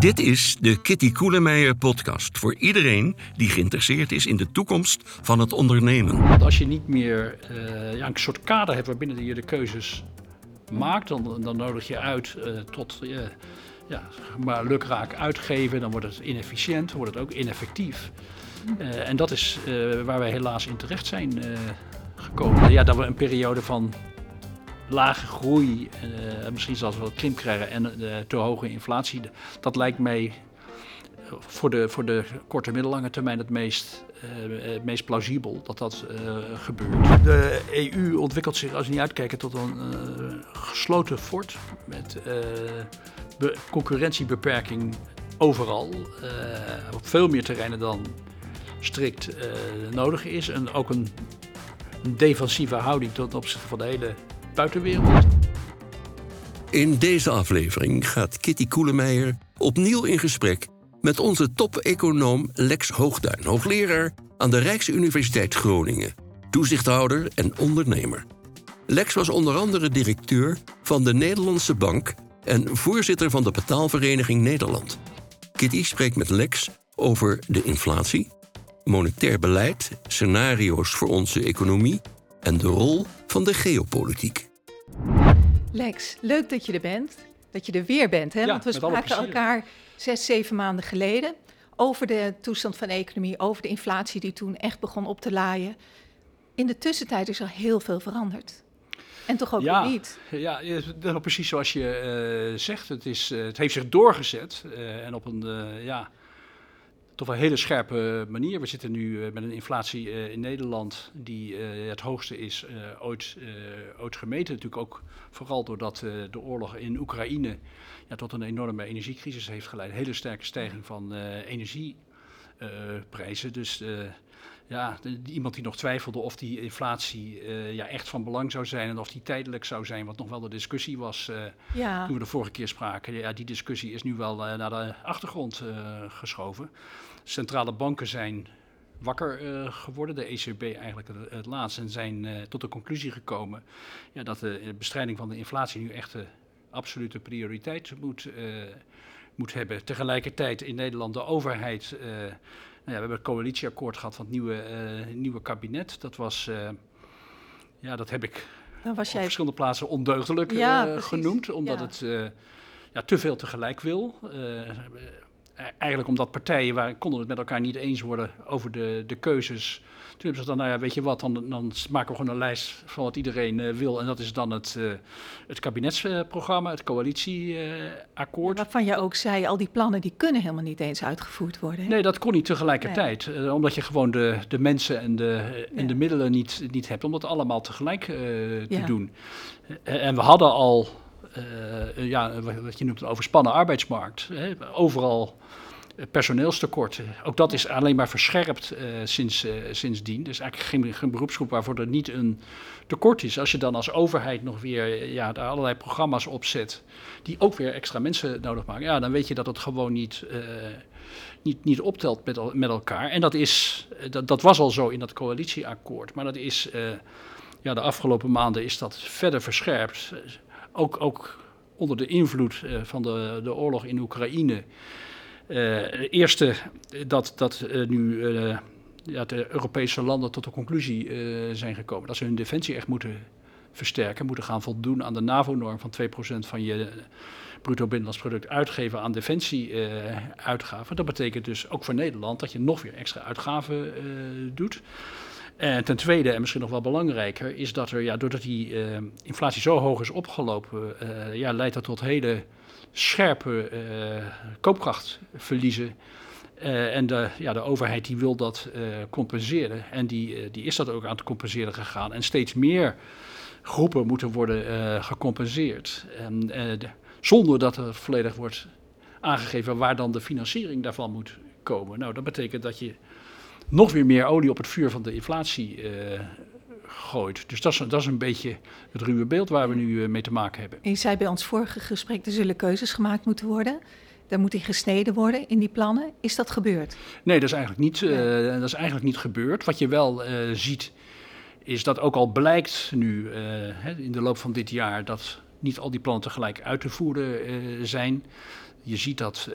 Dit is de Kitty Koelemeijer podcast voor iedereen die geïnteresseerd is in de toekomst van het ondernemen. Want als je niet meer een soort kader hebt waarbinnen je de keuzes maakt, dan nodig je uit maar lukraak uitgeven. Dan wordt het inefficiënt, wordt het ook ineffectief. En dat is waar wij helaas in terecht zijn gekomen. Ja, dat we een periode van lage groei, misschien zelfs wel krimp krijgen en te hoge inflatie. Dat lijkt mij voor de korte middellange termijn het meest plausibel dat gebeurt. De EU ontwikkelt zich, als we niet uitkijken, tot een gesloten fort met concurrentiebeperking overal. Op veel meer terreinen dan strikt nodig is. En ook een defensieve houding ten opzichte van de hele buitenwereld. In deze aflevering gaat Kitty Koelemeijer opnieuw in gesprek met onze top-econoom Lex Hoogduin, hoogleraar aan de Rijksuniversiteit Groningen, toezichthouder en ondernemer. Lex was onder andere directeur van de Nederlandse Bank en voorzitter van de Betaalvereniging Nederland. Kitty spreekt met Lex over de inflatie, monetair beleid, scenario's voor onze economie en de rol van de geopolitiek. Lex, leuk dat je er bent. Dat je er weer bent, hè? Ja, want we spraken elkaar 6-7 maanden geleden over de toestand van de economie, over de inflatie die toen echt begon op te laaien. In de tussentijd is er heel veel veranderd. En toch ook weer niet. Ja, precies zoals je zegt. Het heeft zich doorgezet en op een toch een hele scherpe manier. We zitten nu met een inflatie in Nederland die het hoogste is ooit gemeten. Natuurlijk ook vooral doordat de oorlog in Oekraïne tot een enorme energiecrisis heeft geleid. Een hele sterke stijging van energieprijzen. Iemand die nog twijfelde of die inflatie echt van belang zou zijn en of die tijdelijk zou zijn, wat nog wel de discussie was toen we de vorige keer spraken. Ja, die discussie is nu wel naar de achtergrond geschoven. Centrale banken zijn wakker geworden, de ECB eigenlijk het laatst, en zijn tot de conclusie gekomen dat de bestrijding van de inflatie nu echt de absolute prioriteit moet hebben. Tegelijkertijd in Nederland de overheid. We hebben het coalitieakkoord gehad van het nieuwe kabinet. Dat was, dat heb ik op verschillende plaatsen ondeugdelijk genoemd. Omdat het te veel tegelijk wil. Eigenlijk omdat partijen konden het met elkaar niet eens worden over de keuzes. Toen hebben ze dan, dan maken we gewoon een lijst van wat iedereen wil. En dat is dan het kabinetsprogramma, het coalitieakkoord. Waarvan je ook zei, al die plannen die kunnen helemaal niet eens uitgevoerd worden. Hè? Nee, dat kon niet tegelijkertijd. Nee. Omdat je gewoon de mensen en de middelen niet hebt. Om dat allemaal tegelijk te doen. En we hadden al wat je noemt een overspannen arbeidsmarkt. Hè? Overal personeelstekorten. Ook dat is alleen maar verscherpt sindsdien. Dus eigenlijk geen beroepsgroep waarvoor er niet een tekort is. Als je dan als overheid nog weer daar allerlei programma's opzet die ook weer extra mensen nodig maken, dan weet je dat het gewoon niet optelt met elkaar. En dat was al zo in dat coalitieakkoord. Maar dat is de afgelopen maanden is dat verder verscherpt. Ook onder de invloed van de oorlog in Oekraïne. Eerste dat nu de Europese landen tot de conclusie zijn gekomen dat ze hun defensie echt moeten versterken, moeten gaan voldoen aan de NAVO-norm van 2% van je bruto binnenlands product uitgeven aan defensieuitgaven. Dat betekent dus ook voor Nederland dat je nog weer extra uitgaven doet. En ten tweede, en misschien nog wel belangrijker, is dat er doordat die inflatie zo hoog is opgelopen, leidt dat tot hele scherpe koopkrachtverliezen. En de overheid die wil dat compenseren. En die is dat ook aan het compenseren gegaan. En steeds meer groepen moeten worden gecompenseerd. En, zonder dat er volledig wordt aangegeven waar dan de financiering daarvan moet komen. Nou, dat betekent dat je nog weer meer olie op het vuur van de inflatie gooit. Dus dat is een beetje het ruwe beeld waar we nu mee te maken hebben. En je zei bij ons vorige gesprek, er zullen keuzes gemaakt moeten worden. Daar moet in gesneden worden in die plannen. Is dat gebeurd? Nee, dat is eigenlijk niet gebeurd. Wat je wel ziet, is dat ook al blijkt nu in de loop van dit jaar dat niet al die plannen tegelijk uit te voeren zijn. Je ziet dat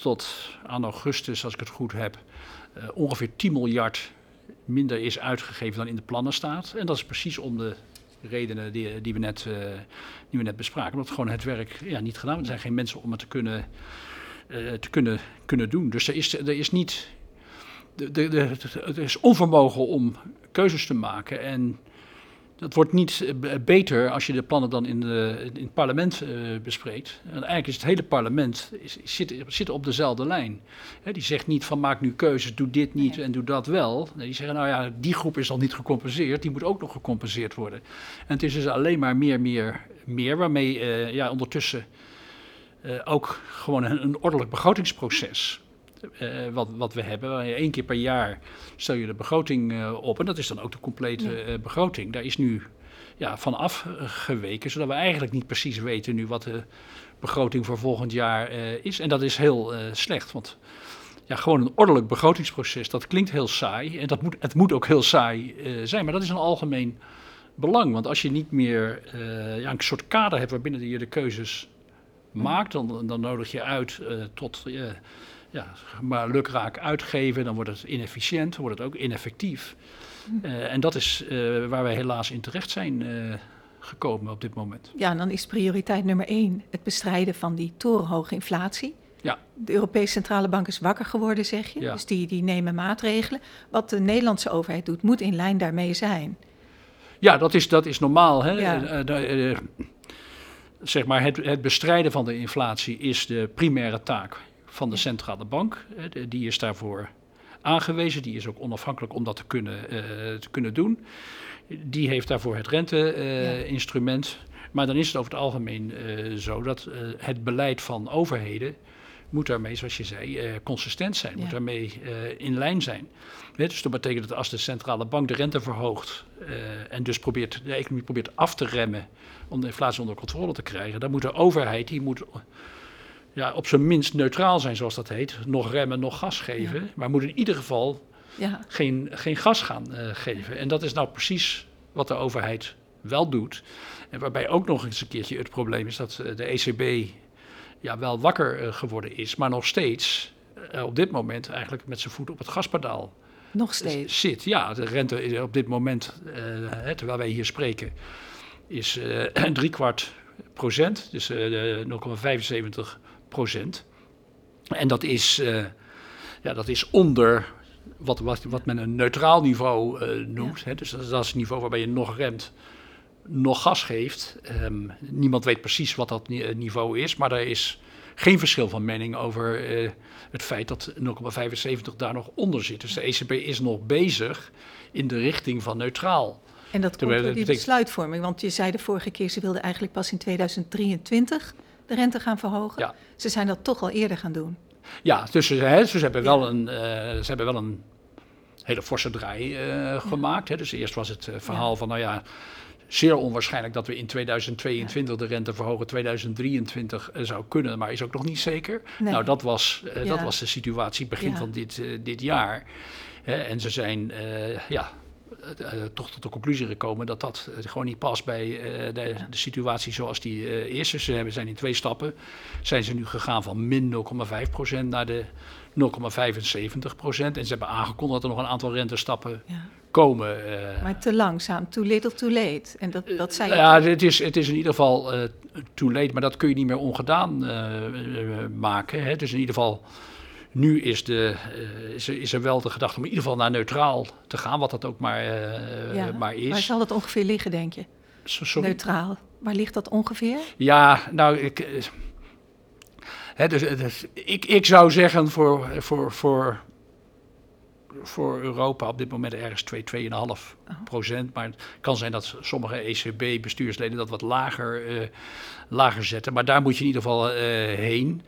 tot aan augustus, als ik het goed heb, ongeveer 10 miljard minder is uitgegeven dan in de plannen staat. En dat is precies om de redenen die we net bespraken. Omdat gewoon het werk niet gedaan wordt. Er zijn geen mensen om het te kunnen doen. Dus er is onvermogen om keuzes te maken. En dat wordt niet beter als je de plannen dan in het parlement bespreekt. En eigenlijk is het hele parlement zit op dezelfde lijn. He, die zegt niet van maak nu keuzes, doe dit niet en doe dat wel. Nee, die zeggen nou ja, die groep is al niet gecompenseerd, die moet ook nog gecompenseerd worden. En het is dus alleen maar meer, waarmee ondertussen ook gewoon een ordelijk begrotingsproces... Wat we hebben. 1 keer per jaar stel je de begroting op. En dat is dan ook de complete begroting. Daar is nu van afgeweken. Zodat we eigenlijk niet precies weten nu wat de begroting voor volgend jaar is. En dat is heel slecht. Want gewoon een ordelijk begrotingsproces. Dat klinkt heel saai. En het moet ook heel saai zijn. Maar dat is een algemeen belang. Want als je niet meer een soort kader hebt waarbinnen je de keuzes maakt. Dan nodig je uit tot... maar lukraak uitgeven, dan wordt het inefficiënt, dan wordt het ook ineffectief. En dat is waar wij helaas in terecht zijn gekomen op dit moment. Ja, en dan is prioriteit nummer 1 het bestrijden van die torenhoge inflatie. Ja. De Europese Centrale Bank is wakker geworden, zeg je. Ja. Dus die nemen maatregelen. Wat de Nederlandse overheid doet, moet in lijn daarmee zijn. Ja, dat is normaal, hè? Ja. Zeg maar het bestrijden van de inflatie is de primaire taak van de centrale bank. Die is daarvoor aangewezen. Die is ook onafhankelijk om dat te kunnen doen. Die heeft daarvoor het renteinstrument. Maar dan is het over het algemeen zo dat het beleid van overheden moet daarmee, zoals je zei, consistent zijn. Moet daarmee in lijn zijn. Dus dat betekent dat als de centrale bank de rente verhoogt en dus de economie probeert af te remmen om de inflatie onder controle te krijgen, dan moet de overheid, op zijn minst neutraal zijn, zoals dat heet. Nog remmen, nog gas geven. Ja. Maar moet in ieder geval geen gas gaan geven. En dat is nou precies wat de overheid wel doet. En waarbij ook nog eens een keertje het probleem is dat de ECB wel wakker geworden is. Maar nog steeds op dit moment eigenlijk met zijn voet op het gaspedaal nog steeds zit. Ja, de rente op dit moment, terwijl wij hier spreken, is 0,75%. Dus 0,75%. En dat is onder wat men een neutraal niveau noemt. Hè? Dus dat is het niveau waarbij je nog remt, nog gas geeft. Niemand weet precies wat dat niveau is, maar er is geen verschil van mening over het feit dat 0,75 daar nog onder zit. Dus de ECB is nog bezig in de richting van neutraal. En dat komt door die besluitvorming, want je zei de vorige keer, ze wilden eigenlijk pas in 2023... de rente gaan verhogen. Ja. Ze zijn dat toch al eerder gaan doen. Ja, dus ze hebben wel een hele forse draai gemaakt. Hè. Dus eerst was het verhaal van, zeer onwaarschijnlijk dat we in 2022 de rente verhogen, 2023 zou kunnen, maar is ook nog niet zeker. Nee. Nou, dat was de situatie begin van dit jaar. En ze zijn toch tot de conclusie gekomen dat dat gewoon niet past bij de situatie zoals die is. Dus ze zijn in 2 stappen nu gegaan van min 0,5% naar de 0,75%. En ze hebben aangekondigd dat er nog een aantal rentestappen komen. Maar te langzaam, too little, too late. En dat zei je. Het is in ieder geval too late, maar dat kun je niet meer ongedaan maken. Hè? Dus in ieder geval... Nu is er wel de gedachte om in ieder geval naar neutraal te gaan, wat dat ook maar is. Waar zal dat ongeveer liggen, denk je? Sorry? Neutraal. Waar ligt dat ongeveer? Ja, nou, ik zou zeggen voor Europa op dit moment ergens 2,5%. Maar het kan zijn dat sommige ECB-bestuursleden dat wat lager zetten. Maar daar moet je in ieder geval heen.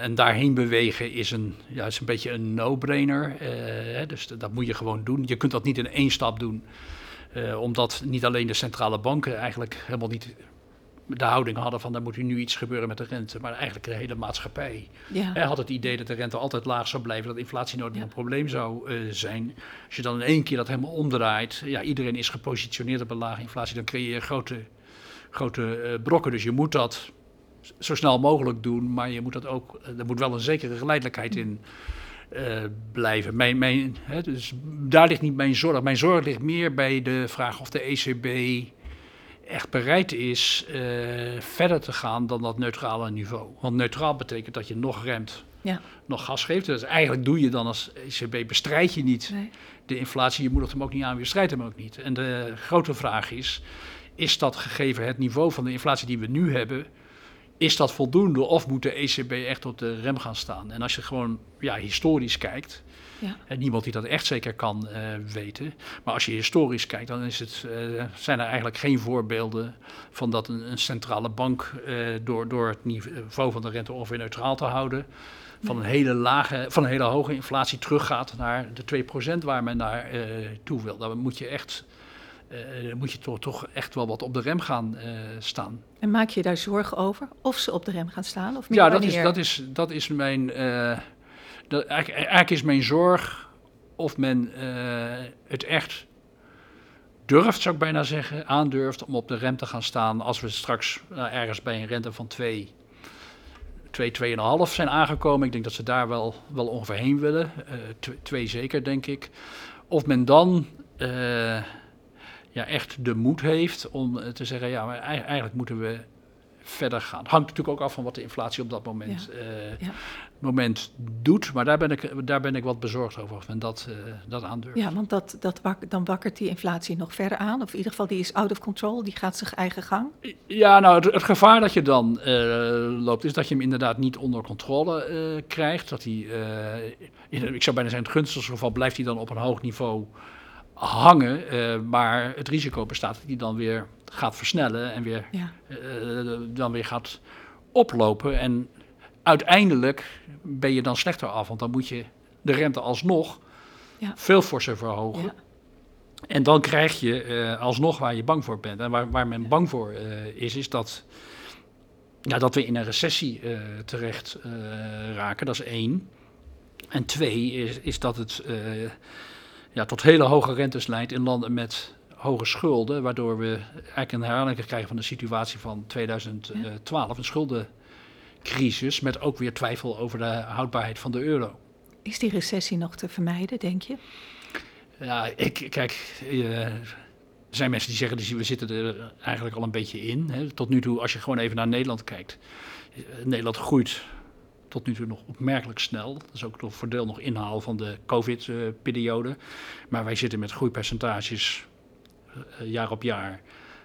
En daarheen bewegen is een beetje een no-brainer. Dus dat moet je gewoon doen. Je kunt dat niet in 1 stap doen. Omdat niet alleen de centrale banken eigenlijk helemaal niet de houding hadden van... daar moet nu iets gebeuren met de rente. Maar eigenlijk de hele maatschappij had het idee dat de rente altijd laag zou blijven. Dat inflatie nooit meer een probleem zou zijn. Als je dan in 1 keer dat helemaal omdraait... iedereen is gepositioneerd op een lage inflatie. Dan creëer je grote brokken. Dus je moet dat... zo snel mogelijk doen, maar je moet dat ook, er moet wel een zekere geleidelijkheid in blijven. Dus daar ligt niet mijn zorg. Mijn zorg ligt meer bij de vraag of de ECB echt bereid is verder te gaan dan dat neutrale niveau. Want neutraal betekent dat je nog remt, nog gas geeft. Dus eigenlijk doe je dan als ECB, bestrijd je niet de inflatie. Je moedigt hem ook niet aan, je bestrijdt hem ook niet. En de grote vraag is, is dat gegeven het niveau van de inflatie die we nu hebben, is dat voldoende of moet de ECB echt op de rem gaan staan? En als je gewoon historisch kijkt, en niemand die dat echt zeker kan weten, maar als je historisch kijkt, dan is het, zijn er eigenlijk geen voorbeelden van dat een centrale bank door het niveau van de rente ongeveer neutraal te houden, van een hele hoge inflatie teruggaat naar de 2% waar men naar toe wil. Dan moet je echt toch echt wel wat op de rem gaan staan. En maak je daar zorgen over? Of ze op de rem gaan staan? Of ja, dat is mijn... Eigenlijk is mijn zorg of men het echt durft, zou ik bijna zeggen, aandurft om op de rem te gaan staan als we straks ergens bij een rente van 2,5 zijn aangekomen. Ik denk dat ze daar wel ongeveer willen. 2 zeker, denk ik. Of men dan... echt de moed heeft om te zeggen, maar eigenlijk moeten we verder gaan. Het hangt natuurlijk ook af van wat de inflatie op dat moment, moment doet. Maar daar ben ik wat bezorgd over, of men dat aandurft. Ja, want dan wakkert die inflatie nog verder aan. Of in ieder geval, die is out of control, die gaat zijn eigen gang. Ja, nou, het gevaar dat je dan loopt, is dat je hem inderdaad niet onder controle krijgt. Dat hij, ik zou bijna zeggen, in het gunstigste geval blijft hij dan op een hoog niveau hangen, maar het risico bestaat dat die dan weer gaat versnellen en weer, dan weer gaat oplopen. En uiteindelijk ben je dan slechter af, want dan moet je de rente alsnog veel forser verhogen. Ja. En dan krijg je alsnog waar je bang voor bent. En waar men bang voor is dat, dat we in een recessie terecht raken. Dat is 1. En 2 is dat het... tot hele hoge rentes leidt in landen met hoge schulden, waardoor we eigenlijk een herhaling krijgen van de situatie van 2012, een schuldencrisis, met ook weer twijfel over de houdbaarheid van de euro. Is die recessie nog te vermijden, denk je? Ja, er zijn mensen die zeggen, dus we zitten er eigenlijk al een beetje in. Hè. Tot nu toe, als je gewoon even naar Nederland kijkt, Nederland groeit tot nu toe nog opmerkelijk snel. Dat is ook voor deel nog inhaal van de COVID-periode. Maar wij zitten met groeipercentages jaar op jaar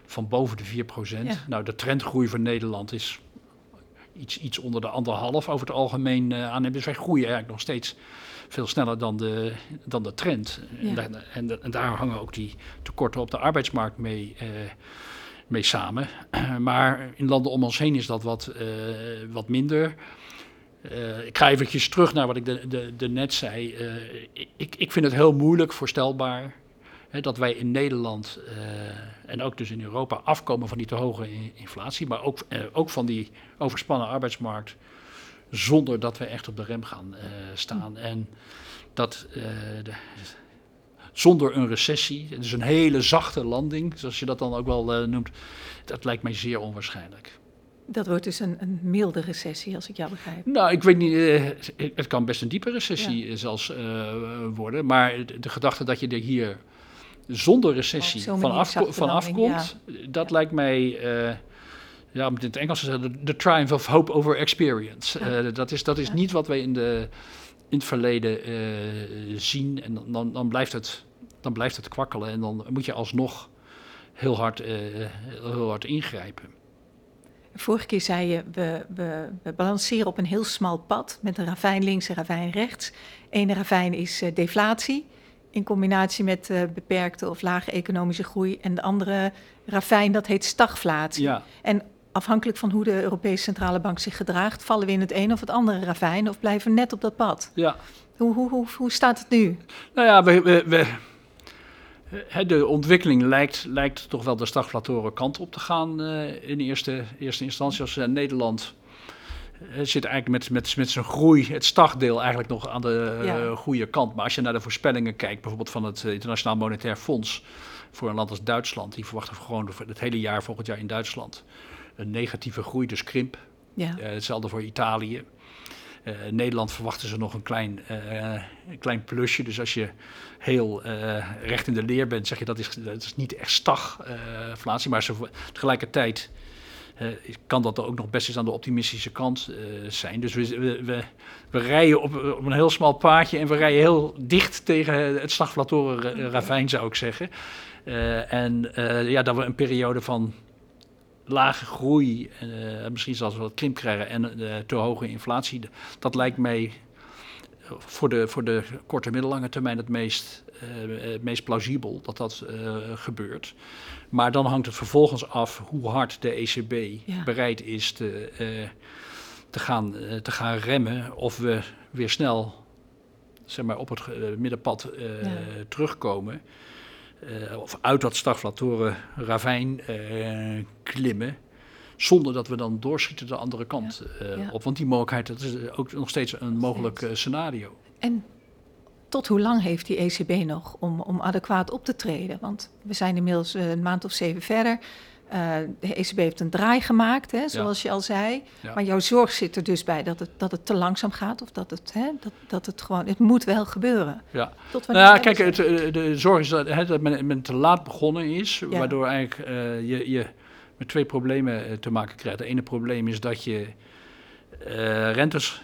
van boven de 4%. Ja. Nou, de trendgroei voor Nederland is iets onder de 1,5 over het algemeen aan. Dus wij groeien eigenlijk nog steeds veel sneller dan de trend. Ja. En daar hangen ook die tekorten op de arbeidsmarkt mee samen. Maar in landen om ons heen is dat wat minder. Ik ga eventjes terug naar wat ik de net zei. Ik vind het heel moeilijk voorstelbaar dat wij in Nederland en ook dus in Europa afkomen van die te hoge inflatie, maar ook van die overspannen arbeidsmarkt, zonder dat we echt op de rem gaan staan. En dat zonder een recessie, dus een hele zachte landing, zoals je dat dan ook wel noemt, dat lijkt mij zeer onwaarschijnlijk. Dat wordt dus een milde recessie, als ik jou begrijp. Nou, ik weet niet, het kan best een diepe recessie zelfs worden. Maar de gedachte dat je er hier zonder recessie vanaf komt, dat lijkt mij, om het in het Engels te zeggen, the triumph of hope over experience. Ja. Dat is niet wat wij in het verleden zien. En dan blijft het kwakkelen en dan moet je alsnog heel hard ingrijpen. Vorige keer zei je, we balanceren op een heel smal pad met een ravijn links en ravijn rechts. Eén ravijn is deflatie in combinatie met beperkte of lage economische groei. En de andere ravijn, dat heet stagflatie. Ja. En afhankelijk van hoe de Europese Centrale Bank zich gedraagt, vallen we in het een of het andere ravijn of blijven we net op dat pad. Ja. Hoe staat het nu? Nou ja, de ontwikkeling lijkt toch wel de stagflatoren kant op te gaan in eerste instantie. Als Nederland zit eigenlijk met zijn groei, het stagdeel eigenlijk nog aan de goede kant. Maar als je naar de voorspellingen kijkt, bijvoorbeeld van het Internationaal Monetair Fonds voor een land als Duitsland, die verwachten gewoon het hele jaar volgend jaar in Duitsland een negatieve groei, dus krimp. Ja. Hetzelfde voor Italië. Nederland verwachten ze nog een klein plusje. Dus als je heel recht in de leer bent, zeg je dat is niet echt stagflatie. Maar tegelijkertijd kan dat ook nog best eens aan de optimistische kant zijn. Dus we rijden op een heel smal paadje en we rijden heel dicht tegen het stagflatoren ravijn, zou ik zeggen. Dat we een periode van lage groei, misschien zelfs wat krimp krijgen en te hoge inflatie. Dat lijkt mij voor de korte en middellange termijn het meest plausibel dat gebeurt. Maar dan hangt het vervolgens af hoe hard de ECB bereid is te gaan remmen, of we weer snel zeg maar, op het middenpad terugkomen. Of uit dat stagflatoren ravijn klimmen, zonder dat we dan doorschieten de andere kant op. Want die mogelijkheid, dat is ook nog steeds een mogelijk scenario. En tot hoe lang heeft die ECB nog om adequaat op te treden? Want we zijn inmiddels een maand of 7 verder. De ECB heeft een draai gemaakt, hè, zoals je al zei. Ja. Maar jouw zorg zit er dus bij dat het te langzaam gaat, of dat het moet wel gebeuren. Ja. De zorg is dat men te laat begonnen is, waardoor eigenlijk je met 2 problemen te maken krijgt. Het ene probleem is dat je rentes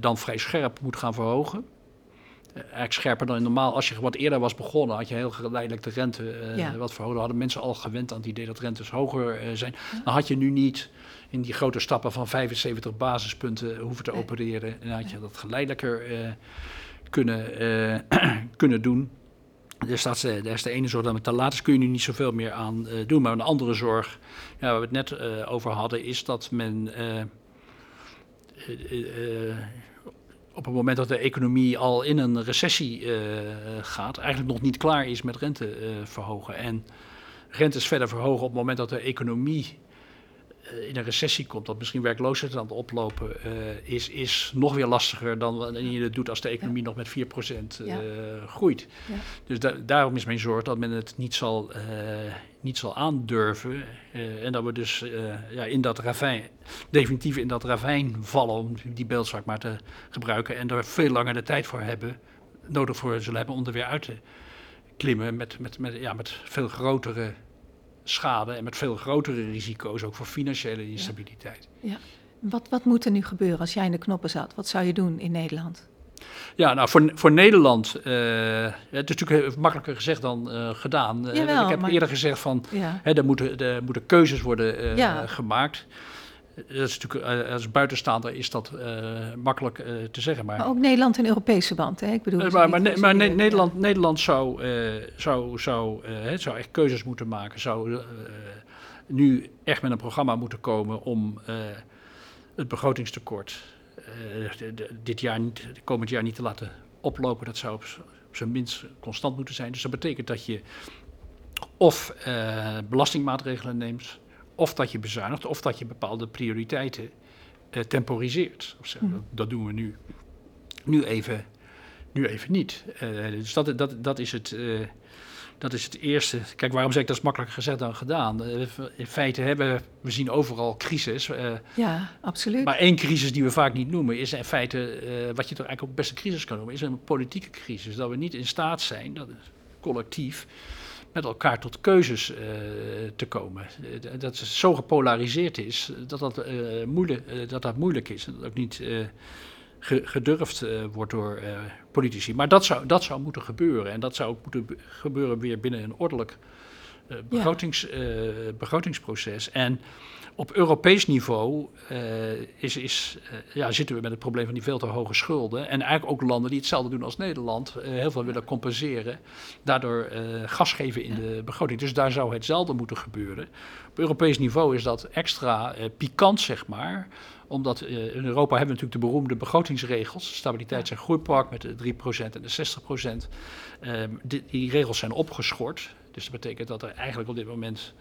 dan vrij scherp moet gaan verhogen. Eigenlijk scherper dan normaal. Als je wat eerder was begonnen, had je heel geleidelijk de rente wat verhoogd. Hadden mensen al gewend aan het idee dat rentes hoger zijn. Ja. Dan had je nu niet in die grote stappen van 75 basispunten hoeven te opereren. En dan had je dat geleidelijker kunnen doen. Dus daar is de ene zorg. Dat te laat is, kun je nu niet zoveel meer aan doen. Maar een andere zorg, waar we het net over hadden, is dat men op het moment dat de economie al in een recessie gaat, eigenlijk nog niet klaar is met rente verhogen. En rentes verder verhogen op het moment dat de economie in een recessie komt, dat misschien werkloosheid aan het oplopen is nog weer lastiger dan wanneer je het doet als de economie nog met 4% groeit. Ja. Dus daarom is mijn zorg dat men het niet zal aandurven en dat we dus in dat ravijn, definitief in dat ravijn vallen, om die beeldspraak maar te gebruiken, en daar veel langer de tijd voor nodig zullen hebben om er weer uit te klimmen met veel grotere schade en met veel grotere risico's, ook voor financiële instabiliteit. Ja. Wat moet er nu gebeuren als jij in de knoppen zat? Wat zou je doen in Nederland? Ja, nou, voor Nederland, het is natuurlijk makkelijker gezegd dan gedaan. Jawel, ik heb eerder gezegd van, er moeten keuzes worden gemaakt. Dat is natuurlijk, als buitenstaander is dat makkelijk te zeggen. Maar ook Nederland in Europees verband, hè? Ik bedoel, Nederland zou echt keuzes moeten maken. Zou nu echt met een programma moeten komen om het begrotingstekort komend jaar niet te laten oplopen. Dat zou op zijn minst constant moeten zijn. Dus dat betekent dat je of belastingmaatregelen neemt, of dat je bezuinigt, of dat je bepaalde prioriteiten temporiseert. Dat doen we nu. Nu even niet. Dus dat is het eerste. Kijk, waarom zeg ik dat is makkelijker gezegd dan gedaan? In feite we zien overal crisis. Ja, absoluut. Maar één crisis die we vaak niet noemen is in feite, wat je toch eigenlijk ook best een crisis kan noemen, is een politieke crisis. Dat we niet in staat zijn, dat is collectief, met elkaar tot keuzes te komen. Dat het zo gepolariseerd is, dat moeilijk is. En dat ook niet gedurfd wordt door politici. Maar dat zou moeten gebeuren. En dat zou ook moeten gebeuren weer binnen een ordelijk begrotingsproces. En op Europees niveau zitten we met het probleem van die veel te hoge schulden. En eigenlijk ook landen die hetzelfde doen als Nederland, heel veel willen compenseren. Daardoor gas geven in de begroting. Dus daar zou hetzelfde moeten gebeuren. Op Europees niveau is dat extra pikant, zeg maar. Omdat in Europa hebben we natuurlijk de beroemde begrotingsregels. Stabiliteits- en groeipact met de 3% en de 60%. Die regels zijn opgeschort. Dus dat betekent dat er eigenlijk op dit moment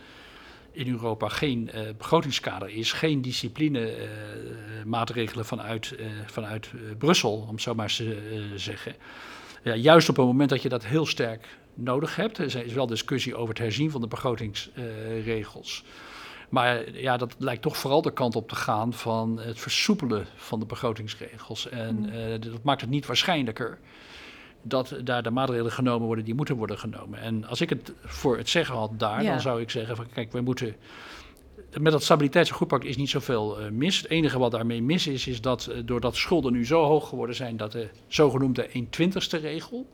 in Europa geen begrotingskader is, geen disciplinemaatregelen vanuit Brussel, om het zo maar te zeggen. Ja, juist op het moment dat je dat heel sterk nodig hebt, er is wel discussie over het herzien van de begrotingsregels. Maar ja, dat lijkt toch vooral de kant op te gaan van het versoepelen van de begrotingsregels. En dat maakt het niet waarschijnlijker dat daar de maatregelen genomen worden die moeten worden genomen. En als ik het voor het zeggen had daar, dan zou ik zeggen van kijk, we moeten... Met dat stabiliteits- en groeipact is niet zoveel mis. Het enige wat daarmee mis is, is dat doordat schulden nu zo hoog geworden zijn, dat de zogenoemde 1/20ste regel,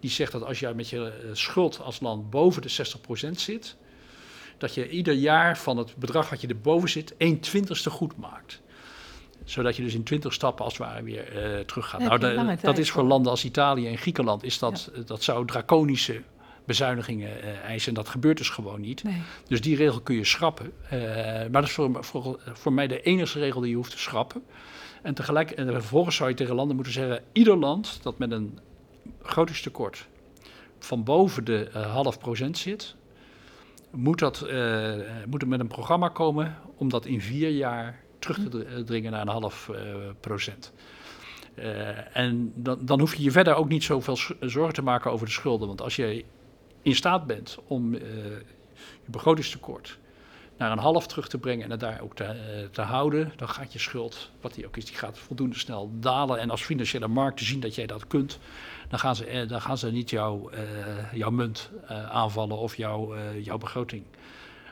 die zegt dat als jij met je schuld als land boven de 60% zit, dat je ieder jaar van het bedrag wat je erboven zit, 1/20ste goed maakt. Zodat je dus in 20 stappen als het ware weer terug gaat. Nou, dat is voor landen als Italië en Griekenland, is dat zou draconische bezuinigingen eisen. En dat gebeurt dus gewoon niet. Nee. Dus die regel kun je schrappen. Maar dat is voor mij de enige regel die je hoeft te schrappen. En vervolgens zou je tegen landen moeten zeggen, ieder land dat met een begrotingstekort van boven de 0,5% zit, moet er met een programma komen om dat in 4 jaar terug te dringen naar 0,5%. En dan hoef je je verder ook niet zoveel zorgen te maken over de schulden. Want als je in staat bent om je begrotingstekort naar 0,5 terug te brengen en het daar ook te houden, dan gaat je schuld, wat die ook is, die gaat voldoende snel dalen. En als financiële markten zien dat jij dat kunt, dan gaan ze niet jouw munt aanvallen of jouw begroting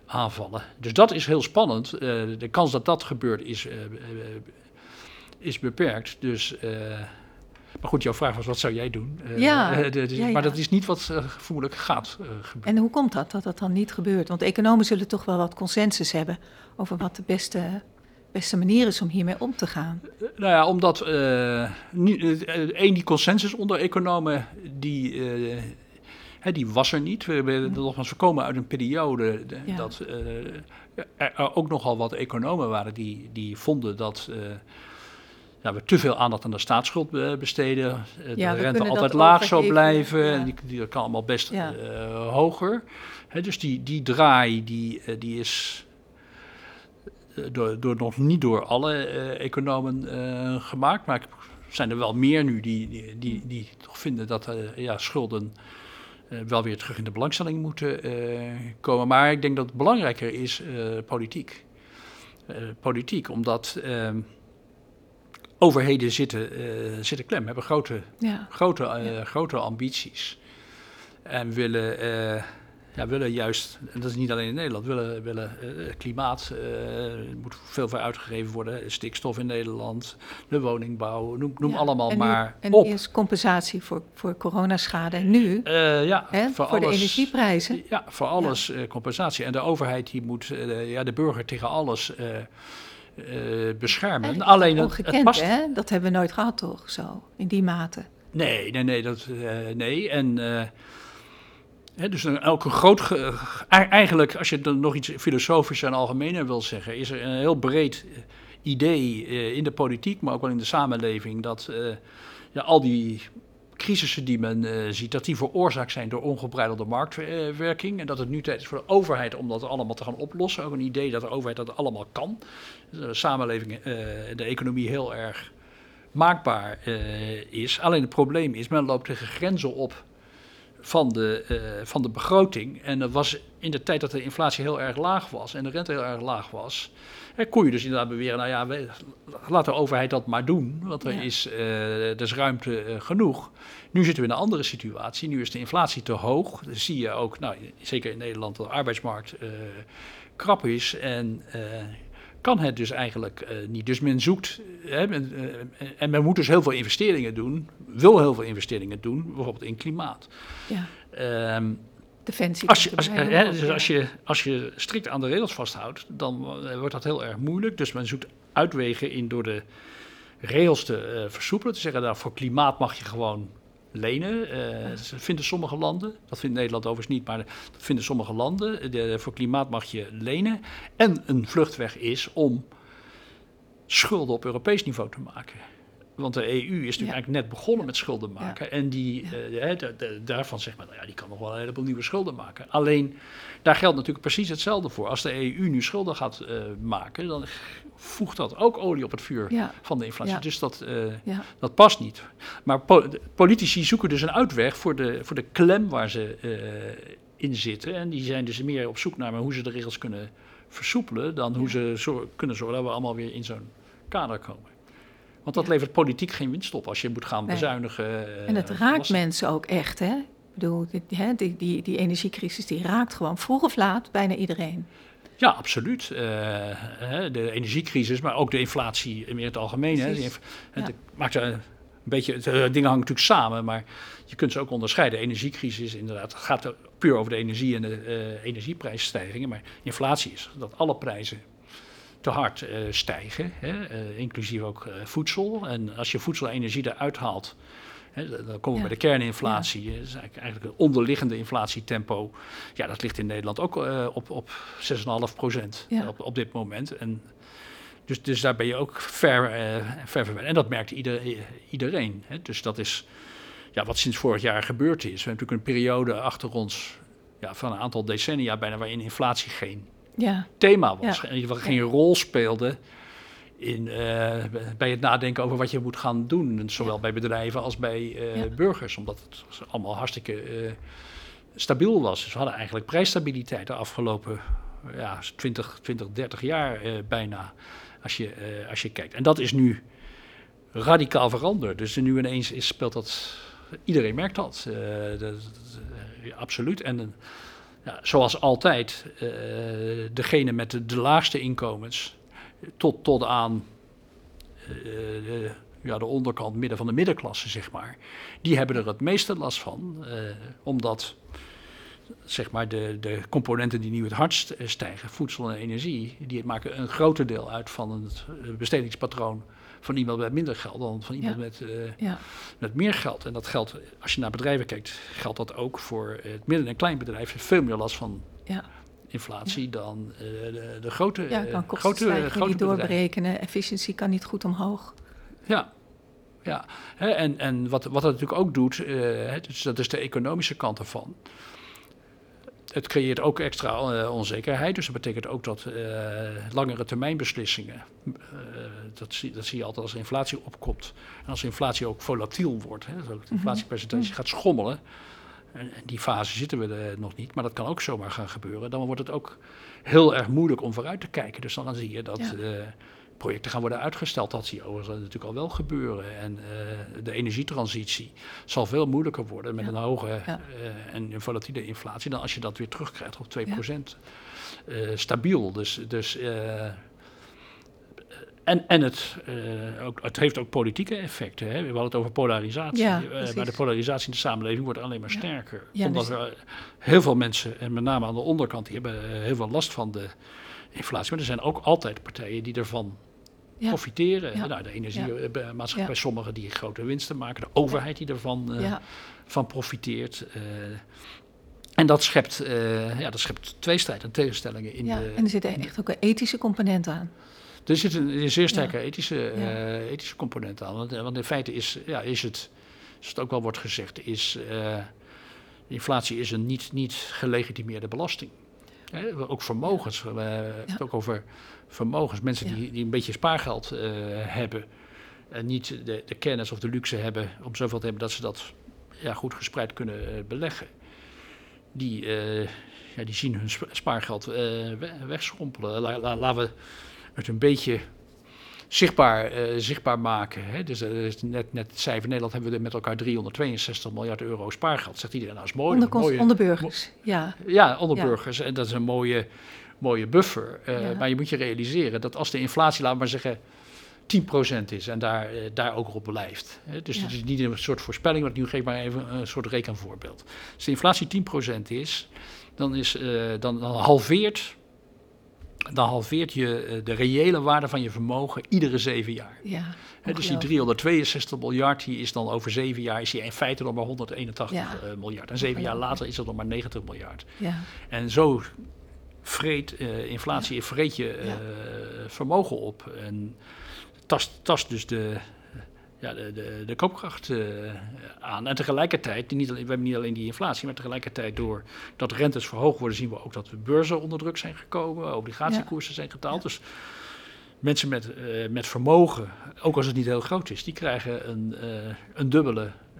aanvallen. Dus dat is heel spannend. De kans dat dat gebeurt is beperkt. Dus, maar goed, jouw vraag was, wat zou jij doen? Maar dat is niet wat vermoedelijk gaat gebeuren. En hoe komt dat dan niet gebeurt? Want economen zullen toch wel wat consensus hebben over wat de beste manier is om hiermee om te gaan. Nou ja, omdat die consensus onder economen, die was er niet. We komen uit een periode dat er ook nogal wat economen waren die vonden dat we te veel aandacht aan de staatsschuld besteden. De rente altijd laag zou blijven. Ja. En die kan allemaal best hoger. Dus die draai die is nog niet door alle economen gemaakt. Maar er zijn er wel meer nu die toch vinden dat schulden wel weer terug in de belangstelling moeten komen. Maar ik denk dat het belangrijker is politiek. Omdat overheden zitten klem, hebben grote ambities. En willen juist, en dat is niet alleen in Nederland, willen klimaat, moet veel voor uitgegeven worden, stikstof in Nederland, de woningbouw, noem allemaal maar op. En eerst compensatie voor coronaschade en nu voor de energieprijzen. Ja, voor alles compensatie. En de overheid die moet de burger tegen alles beschermen. Eigenlijk alleen dat ongekend, het past, hè? Dat hebben we nooit gehad, toch? Zo, in die mate. Nee. Nee. En dus ook een groot... Eigenlijk, als je dan nog iets filosofisch en algemener wil zeggen, is er een heel breed idee in de politiek, maar ook wel in de samenleving, dat al die crisissen die men ziet, dat die veroorzaakt zijn door ongebreidelde marktwerking. En dat het nu tijd is voor de overheid om dat allemaal te gaan oplossen. Ook een idee dat de overheid dat allemaal kan. De samenleving, de economie heel erg maakbaar is. Alleen het probleem is, men loopt tegen grenzen op van de begroting. En dat was in de tijd dat de inflatie heel erg laag was en de rente heel erg laag was, kon je dus inderdaad beweren, laat de overheid dat maar doen, want er is dus ruimte genoeg. Nu zitten we in een andere situatie, nu is de inflatie te hoog. Dan zie je ook, zeker in Nederland, dat de arbeidsmarkt krap is en kan het dus eigenlijk niet. Dus men zoekt, en men moet dus heel veel investeringen doen, wil heel veel investeringen doen, bijvoorbeeld in klimaat. Ja. Defensie. Als je strikt aan de regels vasthoudt, dan wordt dat heel erg moeilijk. Dus men zoekt uitwegen in door de regels te versoepelen. Te zeggen, voor klimaat mag je gewoon lenen. Dat vinden sommige landen. Dat vindt Nederland overigens niet, maar dat vinden sommige landen. Voor klimaat mag je lenen. En een vluchtweg is om schulden op Europees niveau te maken. Want de EU is natuurlijk eigenlijk net begonnen met schulden maken. Ja. En daarvan zegt men, die kan nog wel een heleboel nieuwe schulden maken. Alleen, daar geldt natuurlijk precies hetzelfde voor. Als de EU nu schulden gaat maken, dan voegt dat ook olie op het vuur van de inflatie. Ja. Dus dat past niet. Maar politici zoeken dus een uitweg voor de klem waar ze in zitten. En die zijn dus meer op zoek naar hoe ze de regels kunnen versoepelen dan hoe ze kunnen zorgen dat we allemaal weer in zo'n kader komen. Want dat levert politiek geen winst op als je moet gaan bezuinigen. En dat raakt mensen ook echt, hè? Ik bedoel, die energiecrisis die raakt gewoon vroeg of laat bijna iedereen. Ja, absoluut. De energiecrisis, maar ook de inflatie in het algemeen. Hè? Het maakt een beetje, dingen hangen natuurlijk samen, maar je kunt ze ook onderscheiden. De energiecrisis inderdaad gaat puur over de energie en de energieprijsstijgingen, maar inflatie is dat alle prijzen te hard stijgen, hè? Inclusief ook voedsel. En als je voedsel en energie eruit haalt, dan komen we bij de kerninflatie. Dat is eigenlijk een onderliggende inflatietempo. Ja, dat ligt in Nederland ook op 6,5% op dit moment. En dus daar ben je ook ver verwijderd. En dat merkt iedereen. Hè. Dus dat is wat sinds vorig jaar gebeurd is. We hebben natuurlijk een periode achter ons van een aantal decennia bijna waarin inflatie geen thema was. Ja. En geen rol speelde bij het nadenken over wat je moet gaan doen. Zowel bij bedrijven als bij burgers. Omdat het allemaal hartstikke stabiel was. Dus we hadden eigenlijk prijsstabiliteit de afgelopen 30 jaar bijna. Als je kijkt. En dat is nu radicaal veranderd. Dus nu ineens speelt dat... Iedereen merkt dat. Absoluut. En zoals altijd, degene met de laagste inkomens... Tot aan de onderkant, midden van de middenklasse, zeg maar. Die hebben er het meeste last van. Omdat zeg maar, de componenten die nu het hardst stijgen, voedsel en energie, die maken een groter deel uit van het bestedingspatroon van iemand met minder geld dan van iemand met meer geld. En dat geldt, als je naar bedrijven kijkt, geldt dat ook voor het midden- en kleinbedrijf. Veel meer last van... Ja. Inflatie dan de grote bedrijven. Ja, kan kostenstijging niet doorberekenen. Efficiëntie kan niet goed omhoog. Ja. Hè, en wat dat natuurlijk ook doet, dus dat is de economische kant ervan. Het creëert ook extra onzekerheid. Dus dat betekent ook dat langere termijn beslissingen... Dat zie je altijd als inflatie opkomt. En als inflatie ook volatiel wordt. Hè, dus ook het inflatiepercentage gaat schommelen. En die fase zitten we nog niet, maar dat kan ook zomaar gaan gebeuren. Dan wordt het ook heel erg moeilijk om vooruit te kijken. Dus dan zie je dat projecten gaan worden uitgesteld. Dat zie je overigens natuurlijk al wel gebeuren. En de energietransitie zal veel moeilijker worden met een hoge en volatiele inflatie... dan als je dat weer terugkrijgt op 2% stabiel. Het heeft ook politieke effecten. Hè? We hadden het over polarisatie. Ja, maar de polarisatie in de samenleving wordt alleen maar sterker. Ja, omdat heel veel mensen, en met name aan de onderkant, die hebben heel veel last van de inflatie. Maar er zijn ook altijd partijen die ervan profiteren. Ja. Nou, de energiemaatschappij, sommigen die grote winsten maken. De overheid die ervan van profiteert. En dat schept, tweestrijd en tegenstellingen. En er zit echt ook een ethische component aan. Er zit een zeer sterke ethische component aan. Want in feite is het, zoals het ook wel wordt gezegd, inflatie is een niet gelegitimeerde belasting. Ook vermogens. We hebben het ook over vermogens. Mensen die een beetje spaargeld hebben en niet de kennis of de luxe hebben om zoveel te hebben dat ze dat goed gespreid kunnen beleggen. Die zien hun spaargeld wegschrompelen. Laten we het een beetje zichtbaar maken. Hè? Dus net het cijfer, in Nederland hebben we er met elkaar 362 miljard euro spaargeld. Zegt iedereen, dat is mooi. Onderburgers. Onderburgers. En dat is een mooie buffer. Maar je moet je realiseren dat als de inflatie, laten we maar zeggen, 10% is en daar ook op blijft. Hè? Dus het is niet een soort voorspelling, want nu geef ik maar even een soort rekenvoorbeeld. Als de inflatie 10% is, dan halveert... Dan halveert je de reële waarde van je vermogen iedere 7 jaar. Ja, dus die 362 miljard, die is dan over 7 jaar... is die in feite nog maar 181 miljard. En 7 jaar later is dat nog maar 90 miljard. Ja. En zo vreet inflatie vreet je vermogen op. En tast dus de koopkracht aan. En tegelijkertijd, we hebben niet alleen die inflatie, maar tegelijkertijd door dat rentes verhoogd worden, zien we ook dat de beurzen onder druk zijn gekomen, obligatiekoersen zijn gedaald. Dus mensen met vermogen, ook als het niet heel groot is, die krijgen een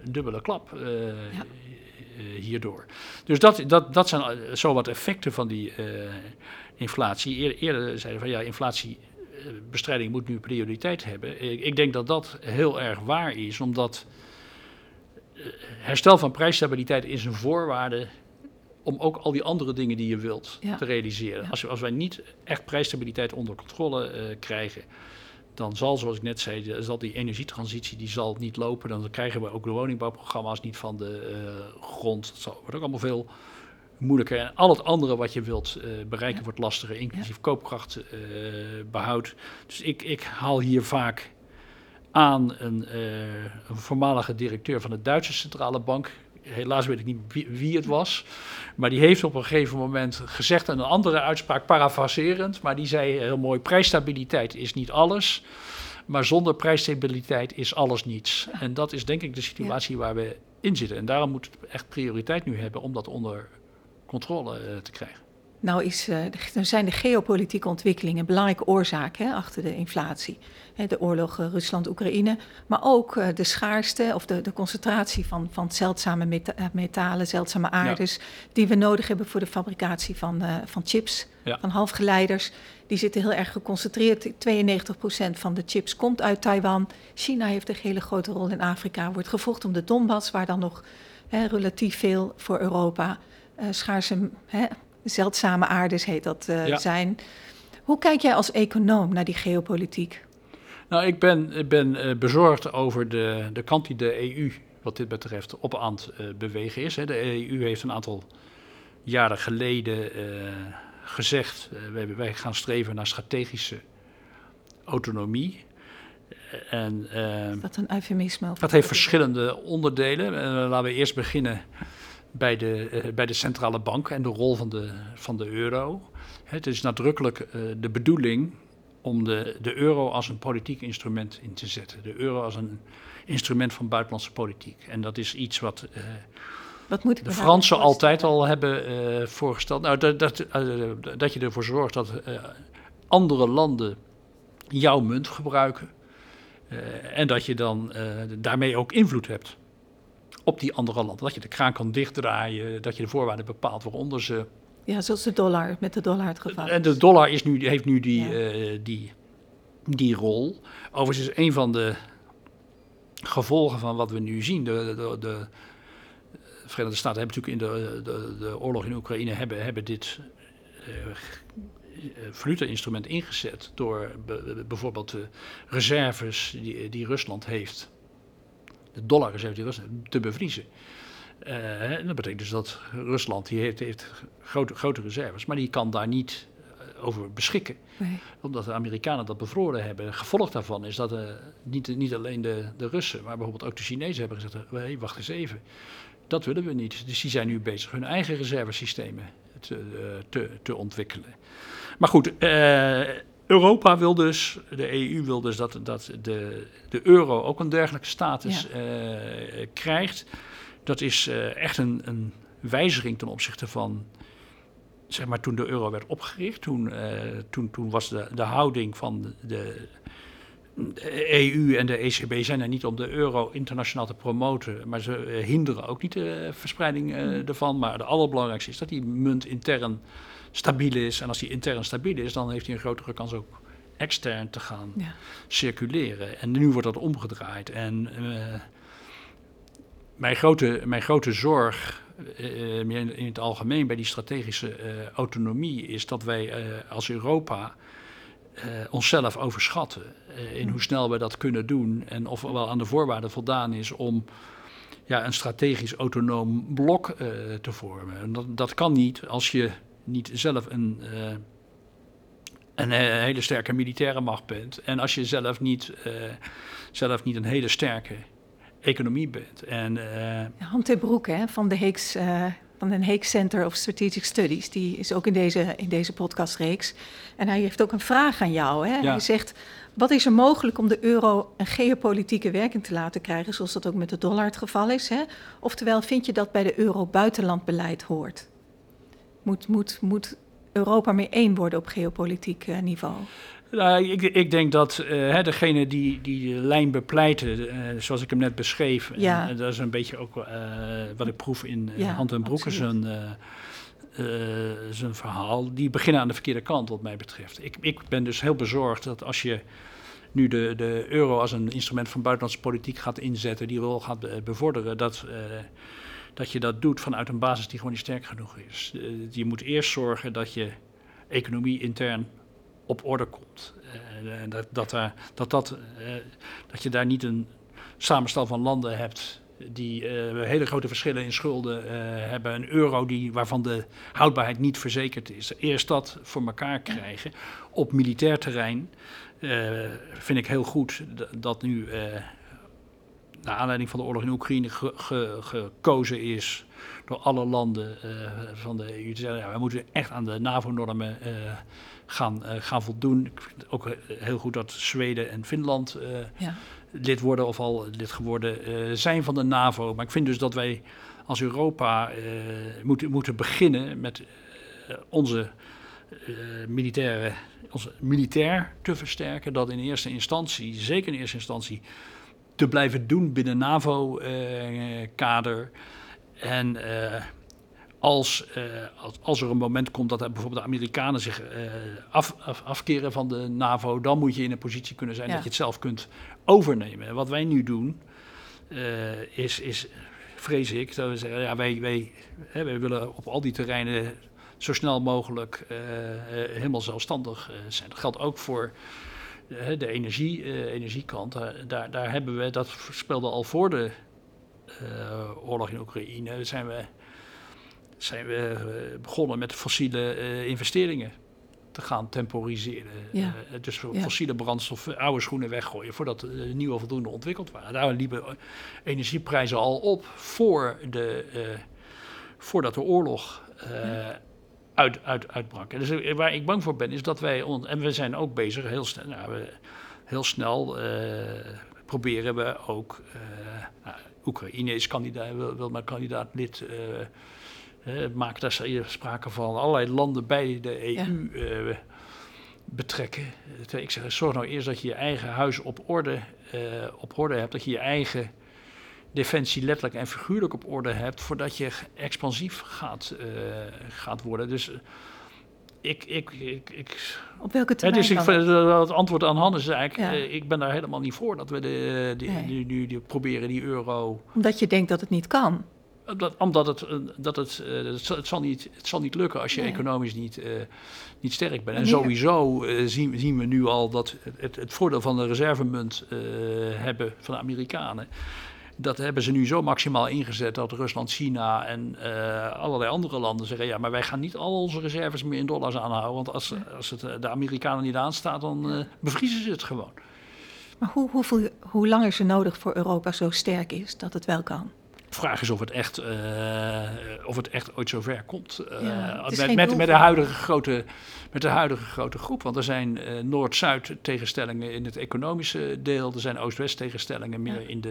dubbele klap hierdoor. Dus dat zijn zowat effecten van die inflatie. Eerder zeiden van ja, inflatiebestrijding moet nu prioriteit hebben. Ik denk dat dat heel erg waar is, omdat herstel van prijsstabiliteit is een voorwaarde om ook al die andere dingen die je wilt te realiseren. Ja. Als wij niet echt prijsstabiliteit onder controle krijgen, dan zal, zoals ik net zei, zal die energietransitie die zal niet lopen. Dan krijgen we ook de woningbouwprogramma's niet van de grond. Dat wordt ook allemaal veel moeilijker. En al het andere wat je wilt bereiken wordt lastiger, inclusief koopkrachtbehoud. Dus ik haal hier vaak aan een voormalige directeur van de Duitse Centrale Bank. Helaas weet ik niet wie het was. Maar die heeft op een gegeven moment gezegd, en een andere uitspraak parafraserend, maar die zei heel mooi: prijsstabiliteit is niet alles, maar zonder prijsstabiliteit is alles niets. En dat is denk ik de situatie waar we in zitten. En daarom moet het echt prioriteit nu hebben om dat onder controle te krijgen. Nou zijn de geopolitieke ontwikkelingen een belangrijke oorzaak achter de inflatie. De oorlog Rusland-Oekraïne, maar ook de schaarste of de concentratie van zeldzame metalen, zeldzame aardes, die we nodig hebben voor de fabricatie van chips, van halfgeleiders. Die zitten heel erg geconcentreerd. 92% van de chips komt uit Taiwan. China heeft een hele grote rol in Afrika. Wordt gevochten om de Donbass, waar dan nog relatief veel voor Europa schaarse... zeldzame aardes heet dat zijn. Hoe kijk jij als econoom naar die geopolitiek? Nou, ik ben bezorgd over de kant die de EU wat dit betreft op aan het bewegen is. Hè. De EU heeft een aantal jaren geleden gezegd... Wij gaan streven naar strategische autonomie. En, is dat een eufemisme? Dat heeft verschillende onderdelen. Laten we eerst beginnen... Bij de centrale bank en de rol van de euro. Het is nadrukkelijk de bedoeling om de euro als een politiek instrument in te zetten. De euro als een instrument van buitenlandse politiek. En dat is iets wat, de Fransen altijd al hebben voorgesteld. Nou, dat je ervoor zorgt dat andere landen jouw munt gebruiken. En dat je dan daarmee ook invloed hebt op die andere landen. Dat je de kraan kan dichtdraaien, dat je de voorwaarden bepaalt waaronder ze... Ja, zoals de dollar, met de dollar het geval. En de dollar heeft nu die rol. Overigens is een van de gevolgen van wat we nu zien. De Verenigde Staten hebben natuurlijk in de oorlog in Oekraïne hebben dit valuta-instrument ingezet door bijvoorbeeld de reserves die Rusland heeft... De dollar heeft Rusland te bevriezen. Dat betekent dus dat Rusland, die heeft grote reserves, maar die kan daar niet over beschikken. Nee. Omdat de Amerikanen dat bevroren hebben. Gevolg daarvan is dat niet alleen de Russen, maar bijvoorbeeld ook de Chinezen hebben gezegd, hey, wacht eens even, dat willen we niet. Dus die zijn nu bezig hun eigen reservesystemen te ontwikkelen. Maar goed, Europa wil dus, de EU wil dus dat de euro ook een dergelijke status krijgt. Dat is echt een wijziging ten opzichte van, zeg maar, toen de euro werd opgericht. Toen was de houding van de EU en de ECB zijn er niet om de euro internationaal te promoten. Maar ze hinderen ook niet de verspreiding ervan. Maar het allerbelangrijkste is dat die munt intern stabiel is. En als die intern stabiel is, dan heeft hij een grotere kans ook extern te gaan circuleren. En nu wordt dat omgedraaid. En mijn grote zorg in het algemeen bij die strategische autonomie is dat wij als Europa onszelf overschatten. In hoe snel we dat kunnen doen en of er wel aan de voorwaarden voldaan is om... een strategisch autonoom blok te vormen. En dat kan niet als je niet zelf een hele sterke militaire macht bent. En als je zelf niet een hele sterke economie bent. En, Han T. Broek van de Heeks... van het Hague Center of Strategic Studies. Die is ook in deze podcastreeks. En hij heeft ook een vraag aan jou. Hè? Ja. Hij zegt, wat is er mogelijk om de euro een geopolitieke werking te laten krijgen... zoals dat ook met de dollar het geval is? Hè? Oftewel, vind je dat bij de euro buitenlandbeleid hoort? Moet Europa meer één worden op geopolitiek niveau? Nou, ik denk dat degene die de lijn bepleiten, zoals ik hem net beschreef... Ja. Dat is een beetje ook wat ik proef in Han T. Broek, zijn zijn verhaal, die beginnen aan de verkeerde kant wat mij betreft. Ik ben dus heel bezorgd dat als je nu de euro als een instrument van buitenlandse politiek gaat inzetten, die rol gaat bevorderen, dat je dat doet vanuit een basis die gewoon niet sterk genoeg is. Je moet eerst zorgen dat je economie intern op orde komt. Dat je daar niet een samenstel van landen hebt die hele grote verschillen in schulden hebben. Een euro waarvan de houdbaarheid niet verzekerd is. Eerst dat voor elkaar krijgen. Op militair terrein vind ik heel goed dat nu naar aanleiding van de oorlog in Oekraïne gekozen is door alle landen van de EU te zeggen, ja, we moeten echt aan de NAVO-normen gaan voldoen. Ik vind het ook heel goed dat Zweden en Finland lid worden of al lid geworden zijn van de NAVO. Maar ik vind dus dat wij als Europa moeten beginnen met onze militair te versterken. Dat in eerste instantie, zeker in eerste instantie, te blijven doen binnen NAVO-kader. En als er een moment komt dat bijvoorbeeld de Amerikanen zich afkeren van de NAVO, dan moet je in een positie kunnen zijn dat je het zelf kunt overnemen. En wat wij nu doen, is vrees ik, dat we zeggen, ja, wij willen op al die terreinen zo snel mogelijk helemaal zelfstandig zijn. Dat geldt ook voor de energiekant. Daar hebben we, dat speelde al voor de oorlog in Oekraïne, zijn we begonnen met fossiele investeringen te gaan temporiseren. Dus fossiele brandstof, oude schoenen weggooien voordat de nieuwe voldoende ontwikkeld waren. Daar liepen energieprijzen al op voordat de oorlog uitbrak. En dus waar ik bang voor ben is dat wij, en we zijn ook bezig, heel snel proberen we ook, Oekraïne is kandidaat, wil maar kandidaatlid. Maak daar sprake van allerlei landen bij de EU betrekken. Ik zeg, zorg nou eerst dat je je eigen huis op orde hebt. Dat je je eigen defensie letterlijk en figuurlijk op orde hebt, voordat je expansief gaat worden. Dus op welke termijn? Het antwoord aan Han is eigenlijk, ik ben daar helemaal niet voor dat we nu proberen die euro. Omdat je denkt dat het niet kan. Het zal niet lukken als je economisch niet sterk bent. En sowieso zien we nu al dat het voordeel van de reservemunt hebben van de Amerikanen, dat hebben ze nu zo maximaal ingezet dat Rusland, China en allerlei andere landen zeggen, ja, maar wij gaan niet al onze reserves meer in dollars aanhouden, want als het de Amerikanen niet aanstaat, dan bevriezen ze het gewoon. Maar hoe lang is er nodig voor Europa zo sterk is dat het wel kan? De vraag is of het echt ooit zover komt. Met de huidige grote groep. Want er zijn Noord-Zuid tegenstellingen in het economische deel. Er zijn Oost-West tegenstellingen meer in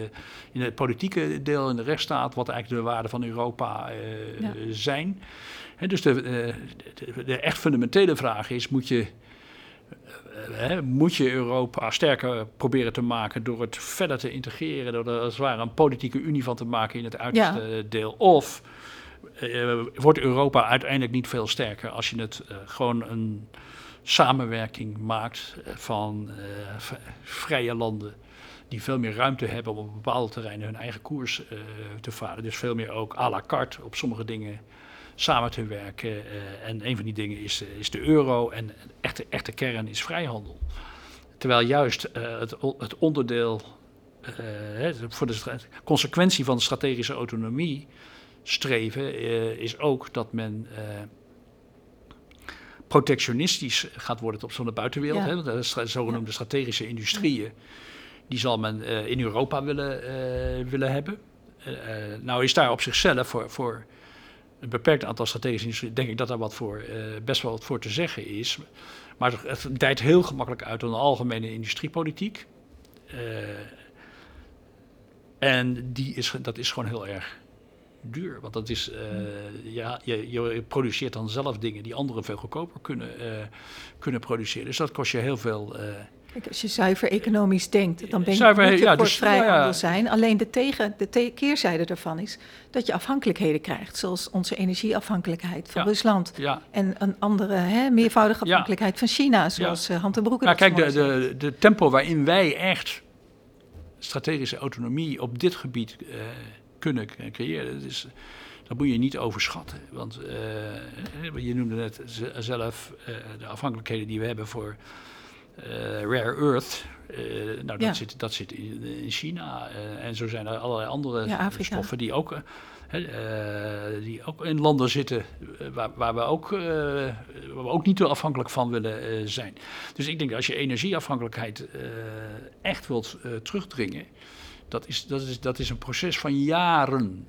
het politieke deel, in de rechtsstaat. Wat eigenlijk de waarden van Europa zijn. Hè, dus de echt fundamentele vraag is, moet je Europa sterker proberen te maken door het verder te integreren, door er als het ware een politieke unie van te maken in het uiterste deel? Of wordt Europa uiteindelijk niet veel sterker als je het gewoon een samenwerking maakt van vrije landen die veel meer ruimte hebben om op bepaalde terreinen hun eigen koers te varen. Dus veel meer ook à la carte op sommige dingen samen te werken. En een van die dingen is de euro. En echte kern is vrijhandel. Terwijl juist het onderdeel, voor de consequentie van de strategische autonomie streven, is ook dat men protectionistisch gaat worden op zo'n buitenwereld. Ja. Hè? De zogenoemde strategische industrieën, die zal men in Europa willen hebben. Nou is daar op zichzelf voor een beperkt aantal strategische industrieën, denk ik dat daar best wel wat voor te zeggen is. Maar het dijt heel gemakkelijk uit aan de algemene industriepolitiek. En dat is gewoon heel erg duur. Want dat is, je produceert dan zelf dingen die anderen veel goedkoper kunnen produceren. Dus dat kost je heel veel Kijk, als je zuiver economisch denkt, dan ben je, moet je voor vrijhandel zijn. Alleen de keerzijde daarvan is dat je afhankelijkheden krijgt. Zoals onze energieafhankelijkheid van Rusland. Ja. En een andere meervoudige afhankelijkheid van China. Zoals Han T. Broek. Maar kijk, de tempo waarin wij echt strategische autonomie op dit gebied kunnen creëren. Dat moet je niet overschatten. Want je noemde net zelf de afhankelijkheden die we hebben voor rare earth. Dat zit in China. En zo zijn er allerlei andere stoffen die ook in landen zitten waar we ook niet te afhankelijk van willen zijn. Dus ik denk dat als je energieafhankelijkheid echt wilt terugdringen. Dat is een proces van jaren.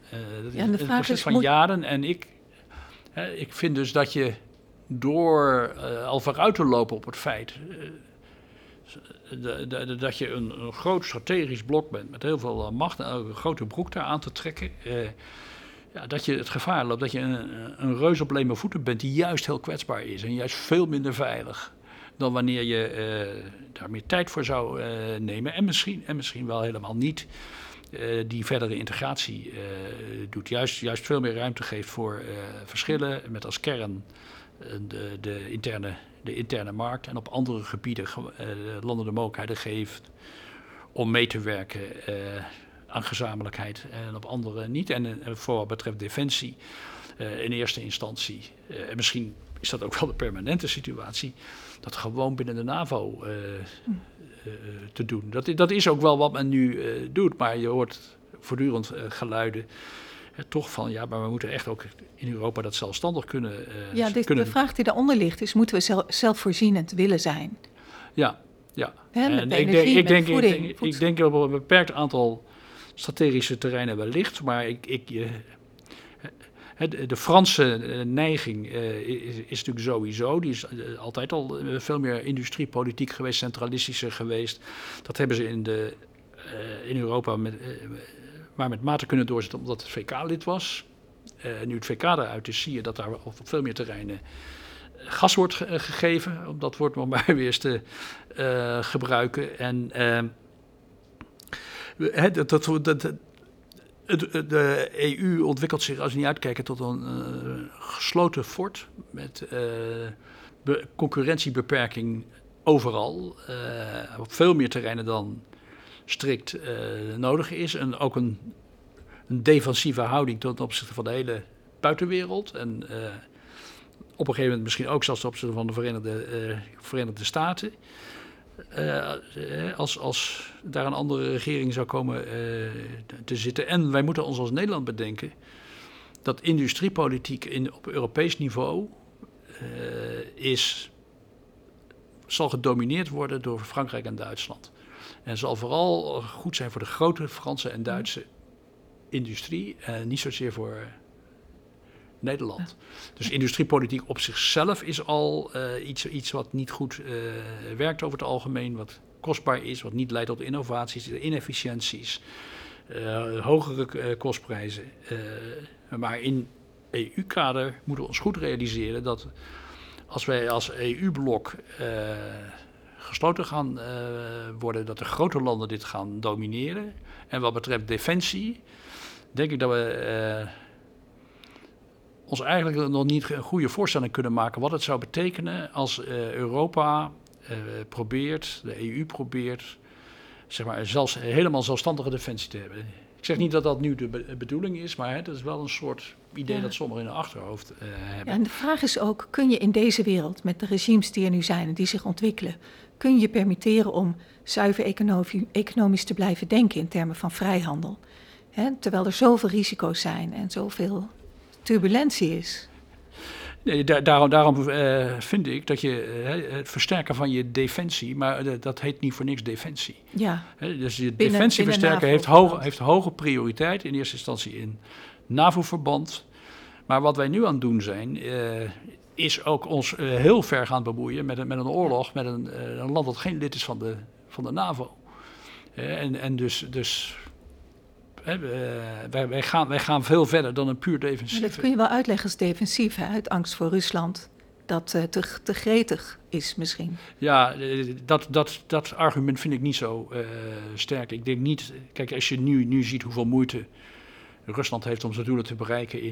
En ik vind dus dat je door al vooruit te lopen op het feit dat je een groot strategisch blok bent met heel veel macht en een grote broek daar aan te trekken, dat je het gevaar loopt dat je een reus op leme voeten bent die juist heel kwetsbaar is en juist veel minder veilig dan wanneer je daar meer tijd voor zou nemen. En misschien wel helemaal niet die verdere integratie doet. Juist veel meer ruimte geeft voor verschillen. Met als kern de interne markt. En op andere gebieden landen de mogelijkheden geeft om mee te werken aan gezamenlijkheid. En op andere niet. En voor wat betreft defensie in eerste instantie. Misschien is dat ook wel de permanente situatie. Dat gewoon binnen de NAVO te doen. Dat is ook wel wat men nu doet, maar je hoort voortdurend geluiden toch van, maar we moeten echt ook in Europa dat zelfstandig kunnen de vraag die daaronder ligt is, moeten we zelfvoorzienend willen zijn? Ja. Ik denk op een beperkt aantal strategische terreinen wellicht, maar de Franse neiging is natuurlijk sowieso, die is altijd al veel meer industriepolitiek geweest, centralistischer geweest. Dat hebben ze in Europa maar met mate kunnen doorzetten omdat het VK lid was. Nu het VK eruit is, zie je dat daar op veel meer terreinen gas wordt gegeven. Om dat woord maar weer eens te gebruiken. En de EU ontwikkelt zich, als we niet uitkijken, tot een gesloten fort met concurrentiebeperking overal. Op veel meer terreinen dan strikt nodig is. En ook een defensieve houding ten opzichte van de hele buitenwereld. En op een gegeven moment misschien ook zelfs ten opzichte van de Verenigde Staten. Als daar een andere regering zou komen te zitten. En wij moeten ons als Nederland bedenken dat industriepolitiek op Europees niveau zal gedomineerd worden door Frankrijk en Duitsland. En zal vooral goed zijn voor de grote Franse en Duitse industrie en niet zozeer voor Nederland. Dus industriepolitiek op zichzelf is al iets wat niet goed werkt over het algemeen, wat kostbaar is, wat niet leidt tot innovaties, inefficiënties, hogere kostprijzen. Maar in EU-kader moeten we ons goed realiseren dat als wij als EU-blok gesloten gaan worden, dat de grote landen dit gaan domineren. En wat betreft defensie, denk ik dat we ons eigenlijk nog niet een goede voorstelling kunnen maken wat het zou betekenen als Europa de EU probeert, zeg maar, zelfs helemaal zelfstandige defensie te hebben. Ik zeg niet dat dat nu de bedoeling is, maar dat is wel een soort idee dat sommigen in hun achterhoofd hebben. Ja, en de vraag is ook, kun je in deze wereld, met de regimes die er nu zijn en die zich ontwikkelen, kun je permitteren om zuiver economisch te blijven denken in termen van vrijhandel? Hè, terwijl er zoveel risico's zijn en zoveel turbulentie is. Nee, daarom vind ik dat je het versterken van je defensie, maar dat heet niet voor niks defensie. Ja. Dus je defensie versterken heeft hoge prioriteit, in eerste instantie in NAVO-verband. Maar wat wij nu aan het doen zijn, is ook ons heel ver gaan bemoeien met een oorlog, met een land dat geen lid is van de NAVO. Dus wij gaan veel verder dan een puur defensief. Dat kun je wel uitleggen als defensief, hè? Uit angst voor Rusland. dat te gretig is misschien. Ja, dat argument vind ik niet zo sterk. Ik denk niet... Kijk, als je nu ziet hoeveel moeite Rusland heeft om zijn doelen te bereiken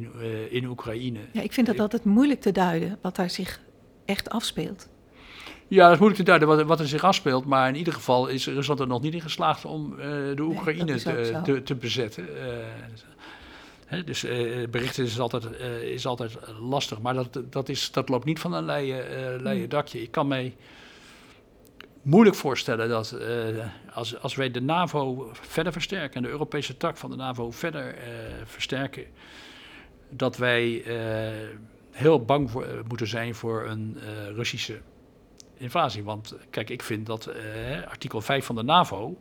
in Oekraïne. Ja, ik vind dat altijd moeilijk te duiden wat daar zich echt afspeelt. Ja, dat is moeilijk te duiden wat er zich afspeelt. Maar in ieder geval is Rusland er nog niet in geslaagd om de Oekraïne te bezetten. Berichten is altijd lastig. Maar dat loopt niet van een leien dakje. Ik kan mij moeilijk voorstellen dat als wij de NAVO verder versterken en de Europese tak van de NAVO verder versterken, dat wij heel bang moeten zijn voor een Russische invasie. Want kijk, ik vind dat artikel 5 van de NAVO,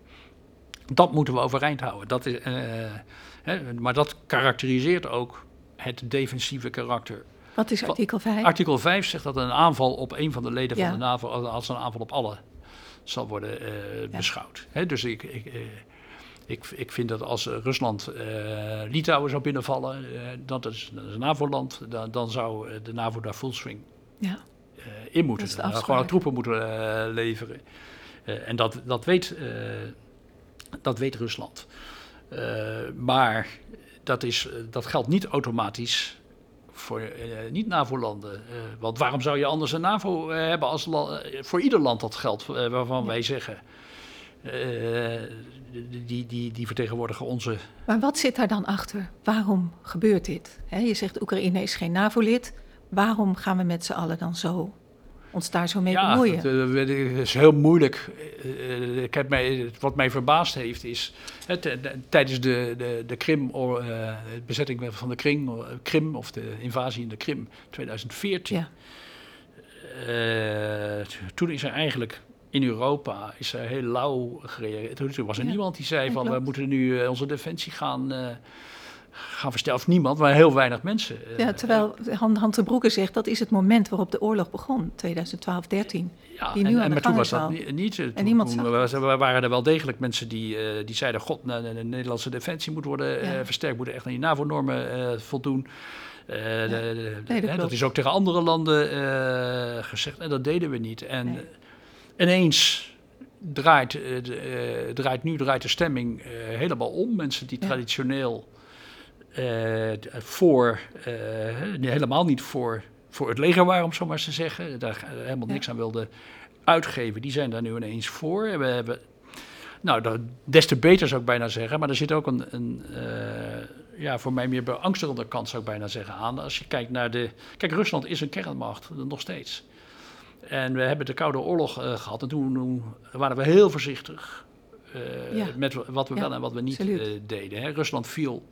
dat moeten we overeind houden. Dat is, maar dat karakteriseert ook het defensieve karakter. Wat is artikel 5? Artikel 5 zegt dat een aanval op een van de leden van de NAVO als een aanval op alle zal worden beschouwd. Hè, dus ik vind dat als Rusland Litouwen zou binnenvallen, dat is een NAVO-land, dan zou de NAVO daar full swing in moeten. Dan gewoon troepen moeten leveren. En dat weet Rusland. Maar dat geldt niet automatisch voor niet-NAVO-landen. Want waarom zou je anders een NAVO hebben als voor ieder land dat geldt, waarvan wij zeggen, die vertegenwoordigen onze... Maar wat zit daar dan achter? Waarom gebeurt dit? He, je zegt Oekraïne is geen NAVO-lid. Waarom gaan we met z'n allen dan zo ons daar zo mee bemoeien? Dat is heel moeilijk. Wat mij verbaasd heeft is, tijdens de Krim, de bezetting van de Krim of de invasie in de Krim 2014... Ja. Toen is er eigenlijk in Europa heel lauw gereageerd. Toen was er niemand die zei van we moeten nu onze defensie gaan versterken. Of niemand, maar heel weinig mensen. Ja, terwijl Han T. Broek zegt dat is het moment waarop de oorlog begon, 2012, 2013. Ja, die nu aan de maar toen was dat niet. Toen waren er wel degelijk mensen die zeiden, god, de Nederlandse defensie moet worden versterkt, moet echt aan die NAVO-normen voldoen. Dat is ook tegen andere landen gezegd. En dat deden we niet. En ineens draait de stemming helemaal om. Mensen die traditioneel helemaal niet voor het leger waren, om zo maar eens te zeggen, daar helemaal niks aan wilden uitgeven, die zijn daar nu ineens voor. En we hebben, des te beter zou ik bijna zeggen, maar er zit ook een voor mij meer beangstigende kant, zou ik bijna zeggen, aan. Als je kijkt naar Kijk, Rusland is een kernmacht, nog steeds. En we hebben de Koude Oorlog gehad en toen waren we heel voorzichtig met wat we wel en wat we niet deden. Hè. Rusland viel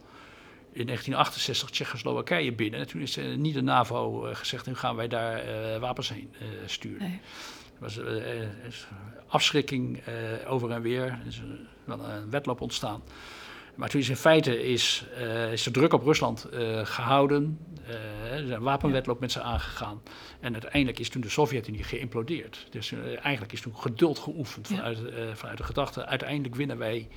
in 1968 Tsjechoslowakije binnen. En toen is niet de NAVO gezegd, nu gaan wij daar wapens heen sturen. Nee. Er was afschrikking over en weer. Er is wel een wedloop ontstaan. Maar toen is in feite is de druk op Rusland gehouden. Er is een wapenwedloop met ze aangegaan. En uiteindelijk is toen de Sovjet-Unie geïmplodeerd. Dus eigenlijk is toen geduld geoefend vanuit de gedachte, uiteindelijk winnen wij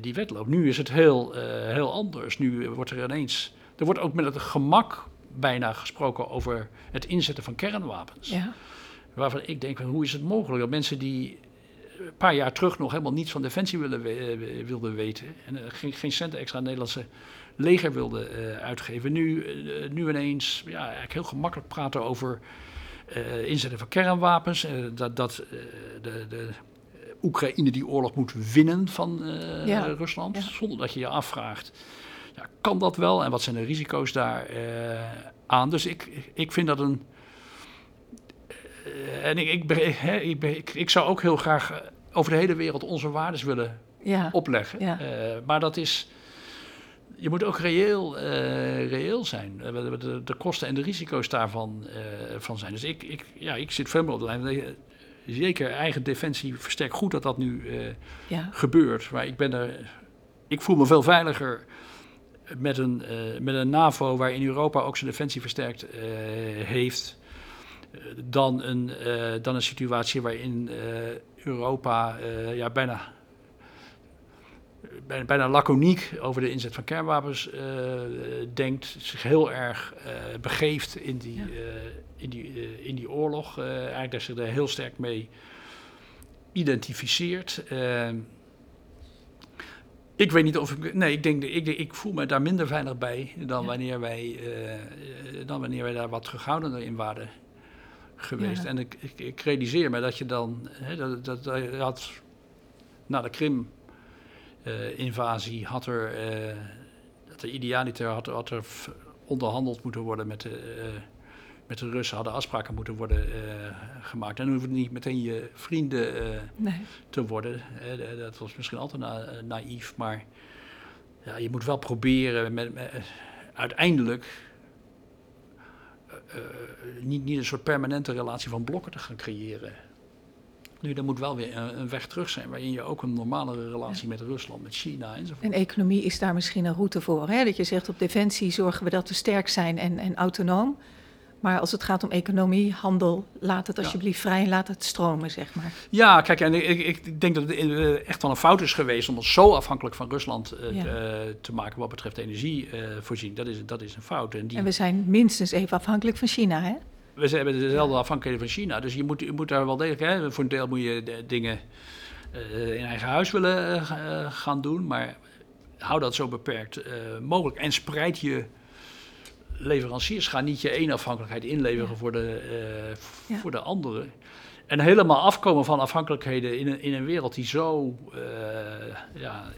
die wedloop. Nu is het heel anders. Nu wordt er ineens... Er wordt ook met het gemak bijna gesproken over het inzetten van kernwapens. Ja. Waarvan ik denk, hoe is het mogelijk dat mensen die een paar jaar terug nog helemaal niets van defensie wilden weten en geen cent extra Nederlandse leger wilden uitgeven, nu ineens eigenlijk heel gemakkelijk praten over inzetten van kernwapens. De Oekraïne die oorlog moet winnen van Rusland, zonder dat je je afvraagt, kan dat wel en wat zijn de risico's daar aan? Dus ik vind dat een... En ik zou ook heel graag over de hele wereld onze waardes willen opleggen. Ja. Maar dat is... Je moet ook reëel zijn. De kosten en de risico's daarvan zijn. Dus ik zit veel meer op de lijn. Zeker eigen defensie versterkt, goed dat dat nu gebeurt. Maar ik voel me veel veiliger met een NAVO waarin Europa ook zijn defensie versterkt heeft, dan een situatie waarin Europa bijna bijna laconiek over de inzet van kernwapens denkt, zich heel erg begeeft in die oorlog. Eigenlijk dat zich er heel sterk mee identificeert. Ik weet niet of ik... Nee, ik voel me daar minder veilig bij dan, wanneer wij daar wat terughoudender in waren geweest. Ja. En ik realiseer me dat je dan... na de Krim-invasie had er idealiter onderhandeld moeten worden met de Russen, hadden afspraken moeten worden gemaakt. En dan hoeft het niet meteen je vrienden te worden. Dat was misschien altijd naïef, maar ja, je moet wel proberen uiteindelijk niet een soort permanente relatie van blokken te gaan creëren. Nu, er moet wel weer een weg terug zijn, waarin je ook een normalere relatie met Rusland, met China enzovoort. En economie is daar misschien een route voor, hè? Dat je zegt, op defensie zorgen we dat we sterk zijn en autonoom. Maar als het gaat om economie, handel, laat het alsjeblieft vrij en laat het stromen, zeg maar. Ja, kijk, en ik denk dat het echt wel een fout is geweest om ons zo afhankelijk van Rusland te maken wat betreft energievoorziening. Dat is een fout. En we zijn minstens even afhankelijk van China, hè? We hebben dezelfde afhankelijkheid van China, dus je moet daar wel degelijk... Hè, voor een deel moet je dingen in eigen huis willen gaan doen, maar hou dat zo beperkt mogelijk. En spreid je leveranciers, ga niet je één afhankelijkheid inleveren voor de andere. En helemaal afkomen van afhankelijkheden in een wereld die zo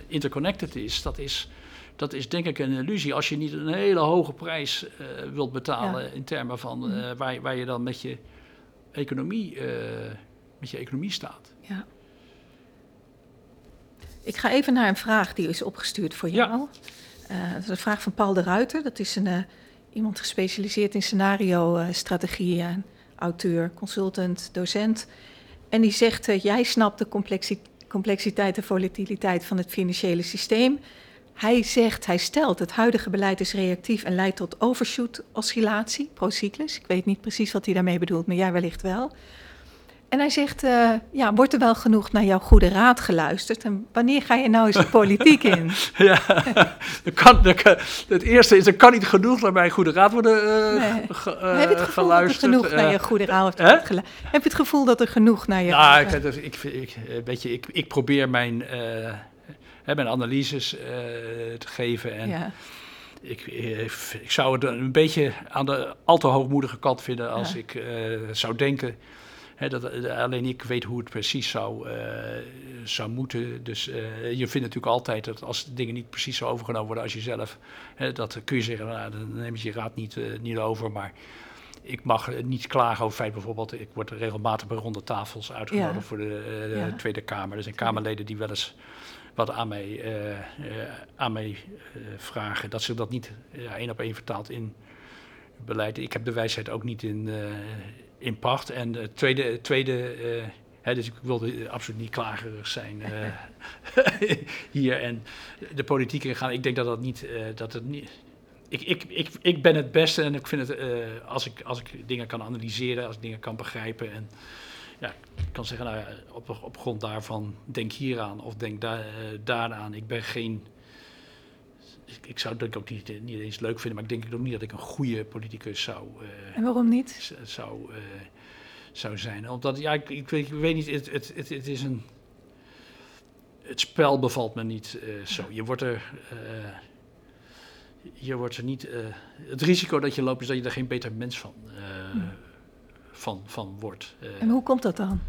interconnected is, dat is denk ik een illusie. Als je niet een hele hoge prijs wilt betalen in termen van waar je dan met je economie staat. Ja. Ik ga even naar een vraag die is opgestuurd voor jou. Ja. Dat is een vraag van Paul de Ruiter. Dat is iemand gespecialiseerd in scenario-strategieën. Auteur, consultant, docent. En die zegt, jij snapt de complexiteit en volatiliteit van het financiële systeem. Hij stelt, het huidige beleid is reactief en leidt tot overshoot, oscillatie, procyclus. Ik weet niet precies wat hij daarmee bedoelt, maar jij wellicht wel. En hij zegt, wordt er wel genoeg naar jouw goede raad geluisterd? En wanneer ga je nou eens de politiek in? Ja, het eerste is, er kan niet genoeg naar mijn goede raad worden geluisterd. Heb je het gevoel dat er genoeg naar je goede raad wordt geluisterd? Heb je het gevoel dat er genoeg naar je... Ja, ik probeer mijn... mijn analyses te geven. En ik zou het een beetje aan de al te hoogmoedige kant vinden als ik zou denken dat alleen ik weet hoe het precies zou moeten. Dus je vindt natuurlijk altijd dat als dingen niet precies zo overgenomen worden als jezelf, dat kun je zeggen, nou, dan neem je raad niet over, maar... Ik mag niet klagen over feit bijvoorbeeld, ik word regelmatig bij ronde tafels uitgenodigd voor de Tweede Kamer. Er zijn Kamerleden die wel eens wat aan mij vragen. Dat ze dat niet één op één vertaalt in beleid. Ik heb de wijsheid ook niet in pacht. En het dus ik wilde absoluut niet klagerig zijn hier en de politiek ingaan. Ik denk dat dat niet... Ik ben het beste en ik vind het, als ik dingen kan analyseren, als ik dingen kan begrijpen en ik kan zeggen, nou ja, op grond daarvan denk hieraan of denk daaraan. Ik ben geen... Ik zou het denk ik ook niet eens leuk vinden, maar ik denk ook niet dat ik een goede politicus zou... en waarom niet? ...zou zijn. Omdat, ik weet niet, het is een... Het spel bevalt me niet zo. Je wordt er... het risico dat je loopt is dat je er geen beter mens van wordt. En hoe komt dat dan?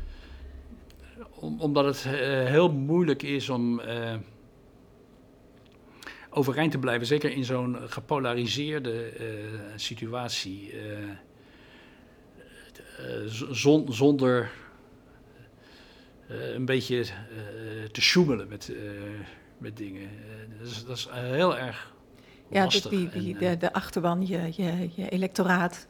Omdat het heel moeilijk is om overeind te blijven, zeker in zo'n gepolariseerde situatie. Zonder een beetje te sjoemelen met dingen. Dat is heel erg... Ja, de achterban, je electoraat,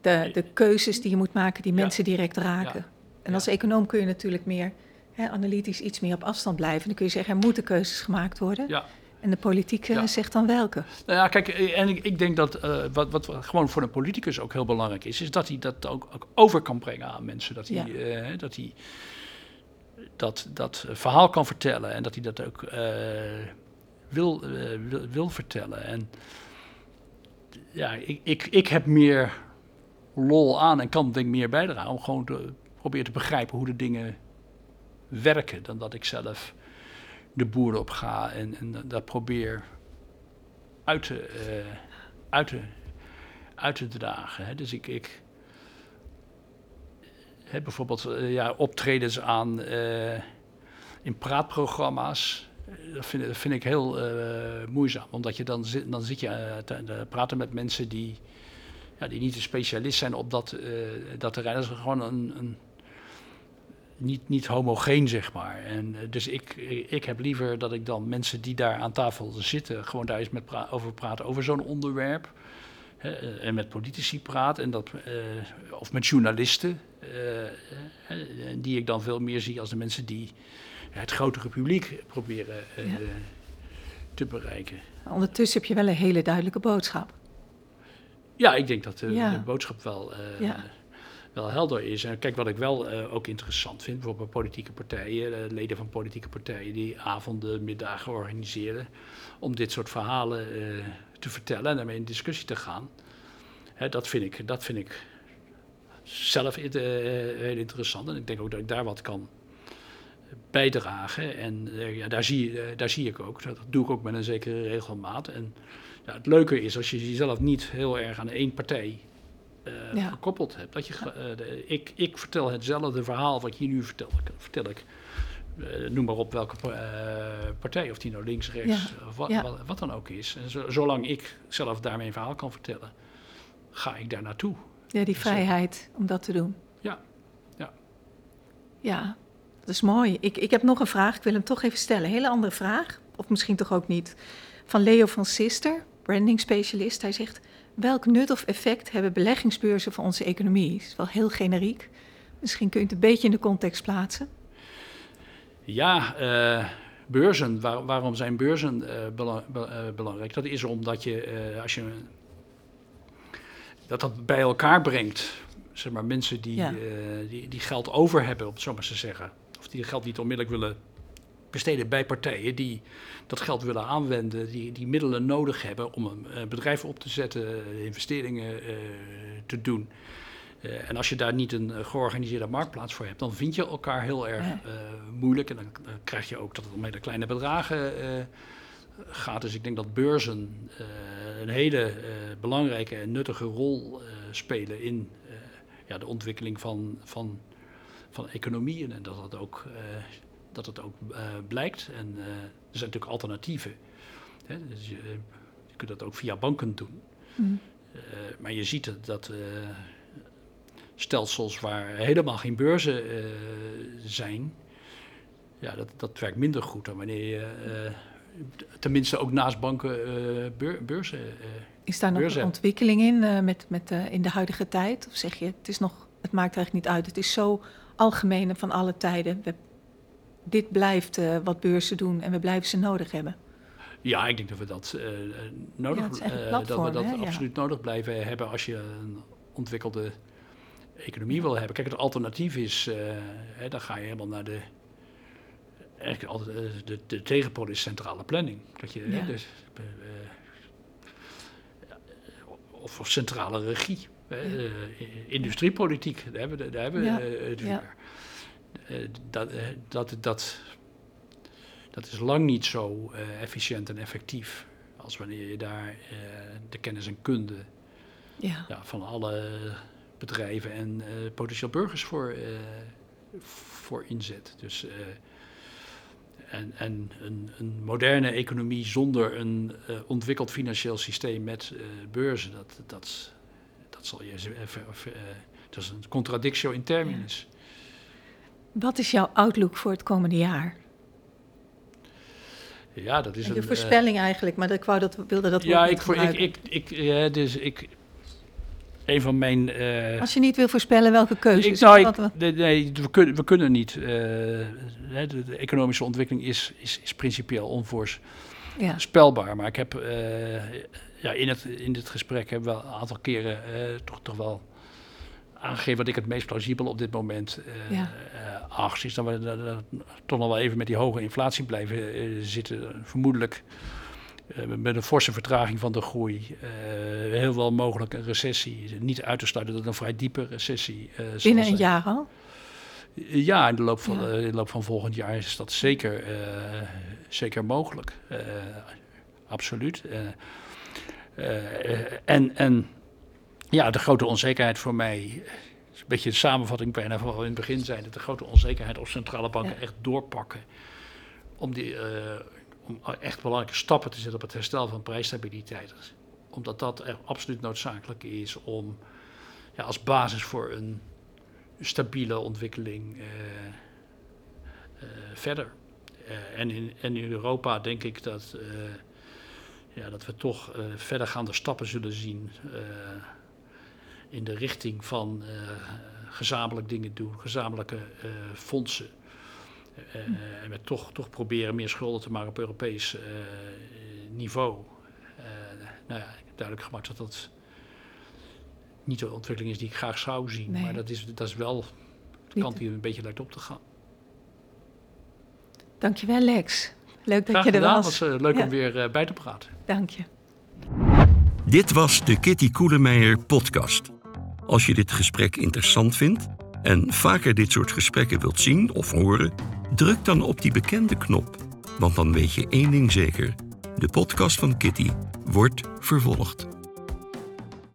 de keuzes die je moet maken die mensen direct raken. Ja, en als econoom kun je natuurlijk meer analytisch iets meer op afstand blijven. Dan kun je zeggen, er moeten keuzes gemaakt worden. Ja. En de politiek zegt dan welke. Nou ja, kijk, en ik denk dat wat gewoon voor een politicus ook heel belangrijk is dat hij dat ook over kan brengen aan mensen. Dat hij... dat verhaal kan vertellen en dat hij dat ook wil vertellen. En ja, ik heb meer lol aan en kan denk ik meer bijdragen om gewoon te proberen te begrijpen hoe de dingen werken dan dat ik zelf de boer op ga en dat probeer uit te dragen. Hè. Dus ik heb bijvoorbeeld optredens aan in praatprogramma's. Dat vind ik heel moeizaam, omdat je dan zit je te praten met mensen die niet een specialist zijn op dat terrein. Dat is gewoon een niet homogeen, zeg maar. En dus ik heb liever dat ik dan mensen die daar aan tafel zitten, gewoon daar eens over praten, over zo'n onderwerp. En met politici praat, en of met journalisten, die ik dan veel meer zie als de mensen die het grotere publiek proberen te bereiken. Ondertussen heb je wel een hele duidelijke boodschap. Ja, ik denk dat de boodschap wel helder is. En kijk, wat ik wel ook interessant vind, bijvoorbeeld politieke partijen, leden van politieke partijen die avonden, middagen organiseren om dit soort verhalen te vertellen en daarmee in discussie te gaan. Hè, dat vind ik zelf heel interessant en ik denk ook dat ik daar wat kan bijdragen. En daar zie ik ook, dat doe ik ook met een zekere regelmaat. En het leuke is als je jezelf niet heel erg aan één partij gekoppeld hebt. Dat je, ik vertel hetzelfde verhaal wat je nu vertel ik. Noem maar op welke partij, of die nou links, rechts, wat dan ook is. En zolang ik zelf daar mijn verhaal kan vertellen, ga ik daar naartoe. Ja, die vrijheid om dat te doen. Ja. Ja, dat is mooi. Ik heb nog een vraag, ik wil hem toch even stellen. Een hele andere vraag, of misschien toch ook niet. Van Leo van Sister, branding specialist. Hij zegt, welk nut of effect hebben beleggingsbeurzen voor onze economie? Dat is wel heel generiek. Misschien kun je het een beetje in de context plaatsen. Ja, beurzen. Waarom zijn beurzen belangrijk? Dat is omdat je, als je dat bij elkaar brengt, zeg maar, mensen die geld over hebben, om het zo maar te zeggen, of die geld niet onmiddellijk willen besteden bij partijen die dat geld willen aanwenden, die middelen nodig hebben om een bedrijf op te zetten, investeringen te doen. En als je daar niet een georganiseerde marktplaats voor hebt, dan vind je elkaar heel erg moeilijk. En dan krijg je ook dat het om hele kleine bedragen gaat. Dus ik denk dat beurzen een hele belangrijke en nuttige rol spelen in de ontwikkeling van economieën. En dat het ook, blijkt. En er zijn natuurlijk alternatieven. Hè? Dus je kunt dat ook via banken doen. Mm. Maar je ziet dat stelsels waar helemaal geen beurzen zijn, dat werkt minder goed dan wanneer je tenminste ook naast banken beurzen Is daar nog een ontwikkeling in in de huidige tijd? Of zeg je, het maakt eigenlijk niet uit, het is zo algemeen en van alle tijden. Dit blijft wat beurzen doen en we blijven ze nodig hebben. Ja, ik denk dat we dat absoluut nodig blijven hebben als je een ontwikkelde economie wil hebben. Kijk, het alternatief is, dan ga je helemaal naar de tegenpool is centrale planning. Dat je, of centrale regie. Industriepolitiek, dat is lang niet zo efficiënt en effectief als wanneer je daar de kennis en kunde van alle bedrijven en potentieel burgers voor inzet. Dus, en een moderne economie zonder een ontwikkeld financieel systeem met beurzen, dat is een contradictio in terminis. Ja. Wat is jouw outlook voor het komende jaar? Ja, dat is en je voorspelling eigenlijk, maar ik wilde dat woord niet gebruiken. Een van mijn... Als je niet wil voorspellen, welke keuzes? We kunnen niet. De economische ontwikkeling is principieel onvoorspelbaar. Ja. Maar ik heb in dit gesprek hebben we een aantal keren toch wel aangegeven wat ik het meest plausibel op dit moment acht. Is dat we toch nog wel even met die hoge inflatie blijven zitten. Vermoedelijk met een forse vertraging van de groei. Heel wel mogelijk een recessie. Niet uit te sluiten dat het een vrij diepe recessie is. Binnen een jaar al? Ja, in de loop van, volgend jaar is dat zeker mogelijk. Absoluut. En ja, de grote onzekerheid voor mij, is een beetje de samenvatting bijna van wat we in het begin zeiden, de grote onzekerheid of centrale banken echt doorpakken om echt belangrijke stappen te zetten op het herstel van prijsstabiliteit. Omdat dat echt absoluut noodzakelijk is om als basis voor een stabiele ontwikkeling verder. En in Europa denk ik dat dat we toch verdergaande stappen zullen zien in de richting van gezamenlijk dingen doen, gezamenlijke fondsen. En we toch proberen meer schulden te maken op Europees niveau. Duidelijk gemaakt dat dat niet de ontwikkeling is die ik graag zou zien. Nee. Maar dat is wel de kant die een beetje lijkt op te gaan. Dankjewel, Lex. Leuk dat je er was. Het was leuk om weer bij te praten. Dank je. Dit was de Kitty Koelemeijer podcast. Als je dit gesprek interessant vindt en vaker dit soort gesprekken wilt zien of horen, druk dan op die bekende knop. Want dan weet je één ding zeker. De podcast van Kitty wordt vervolgd.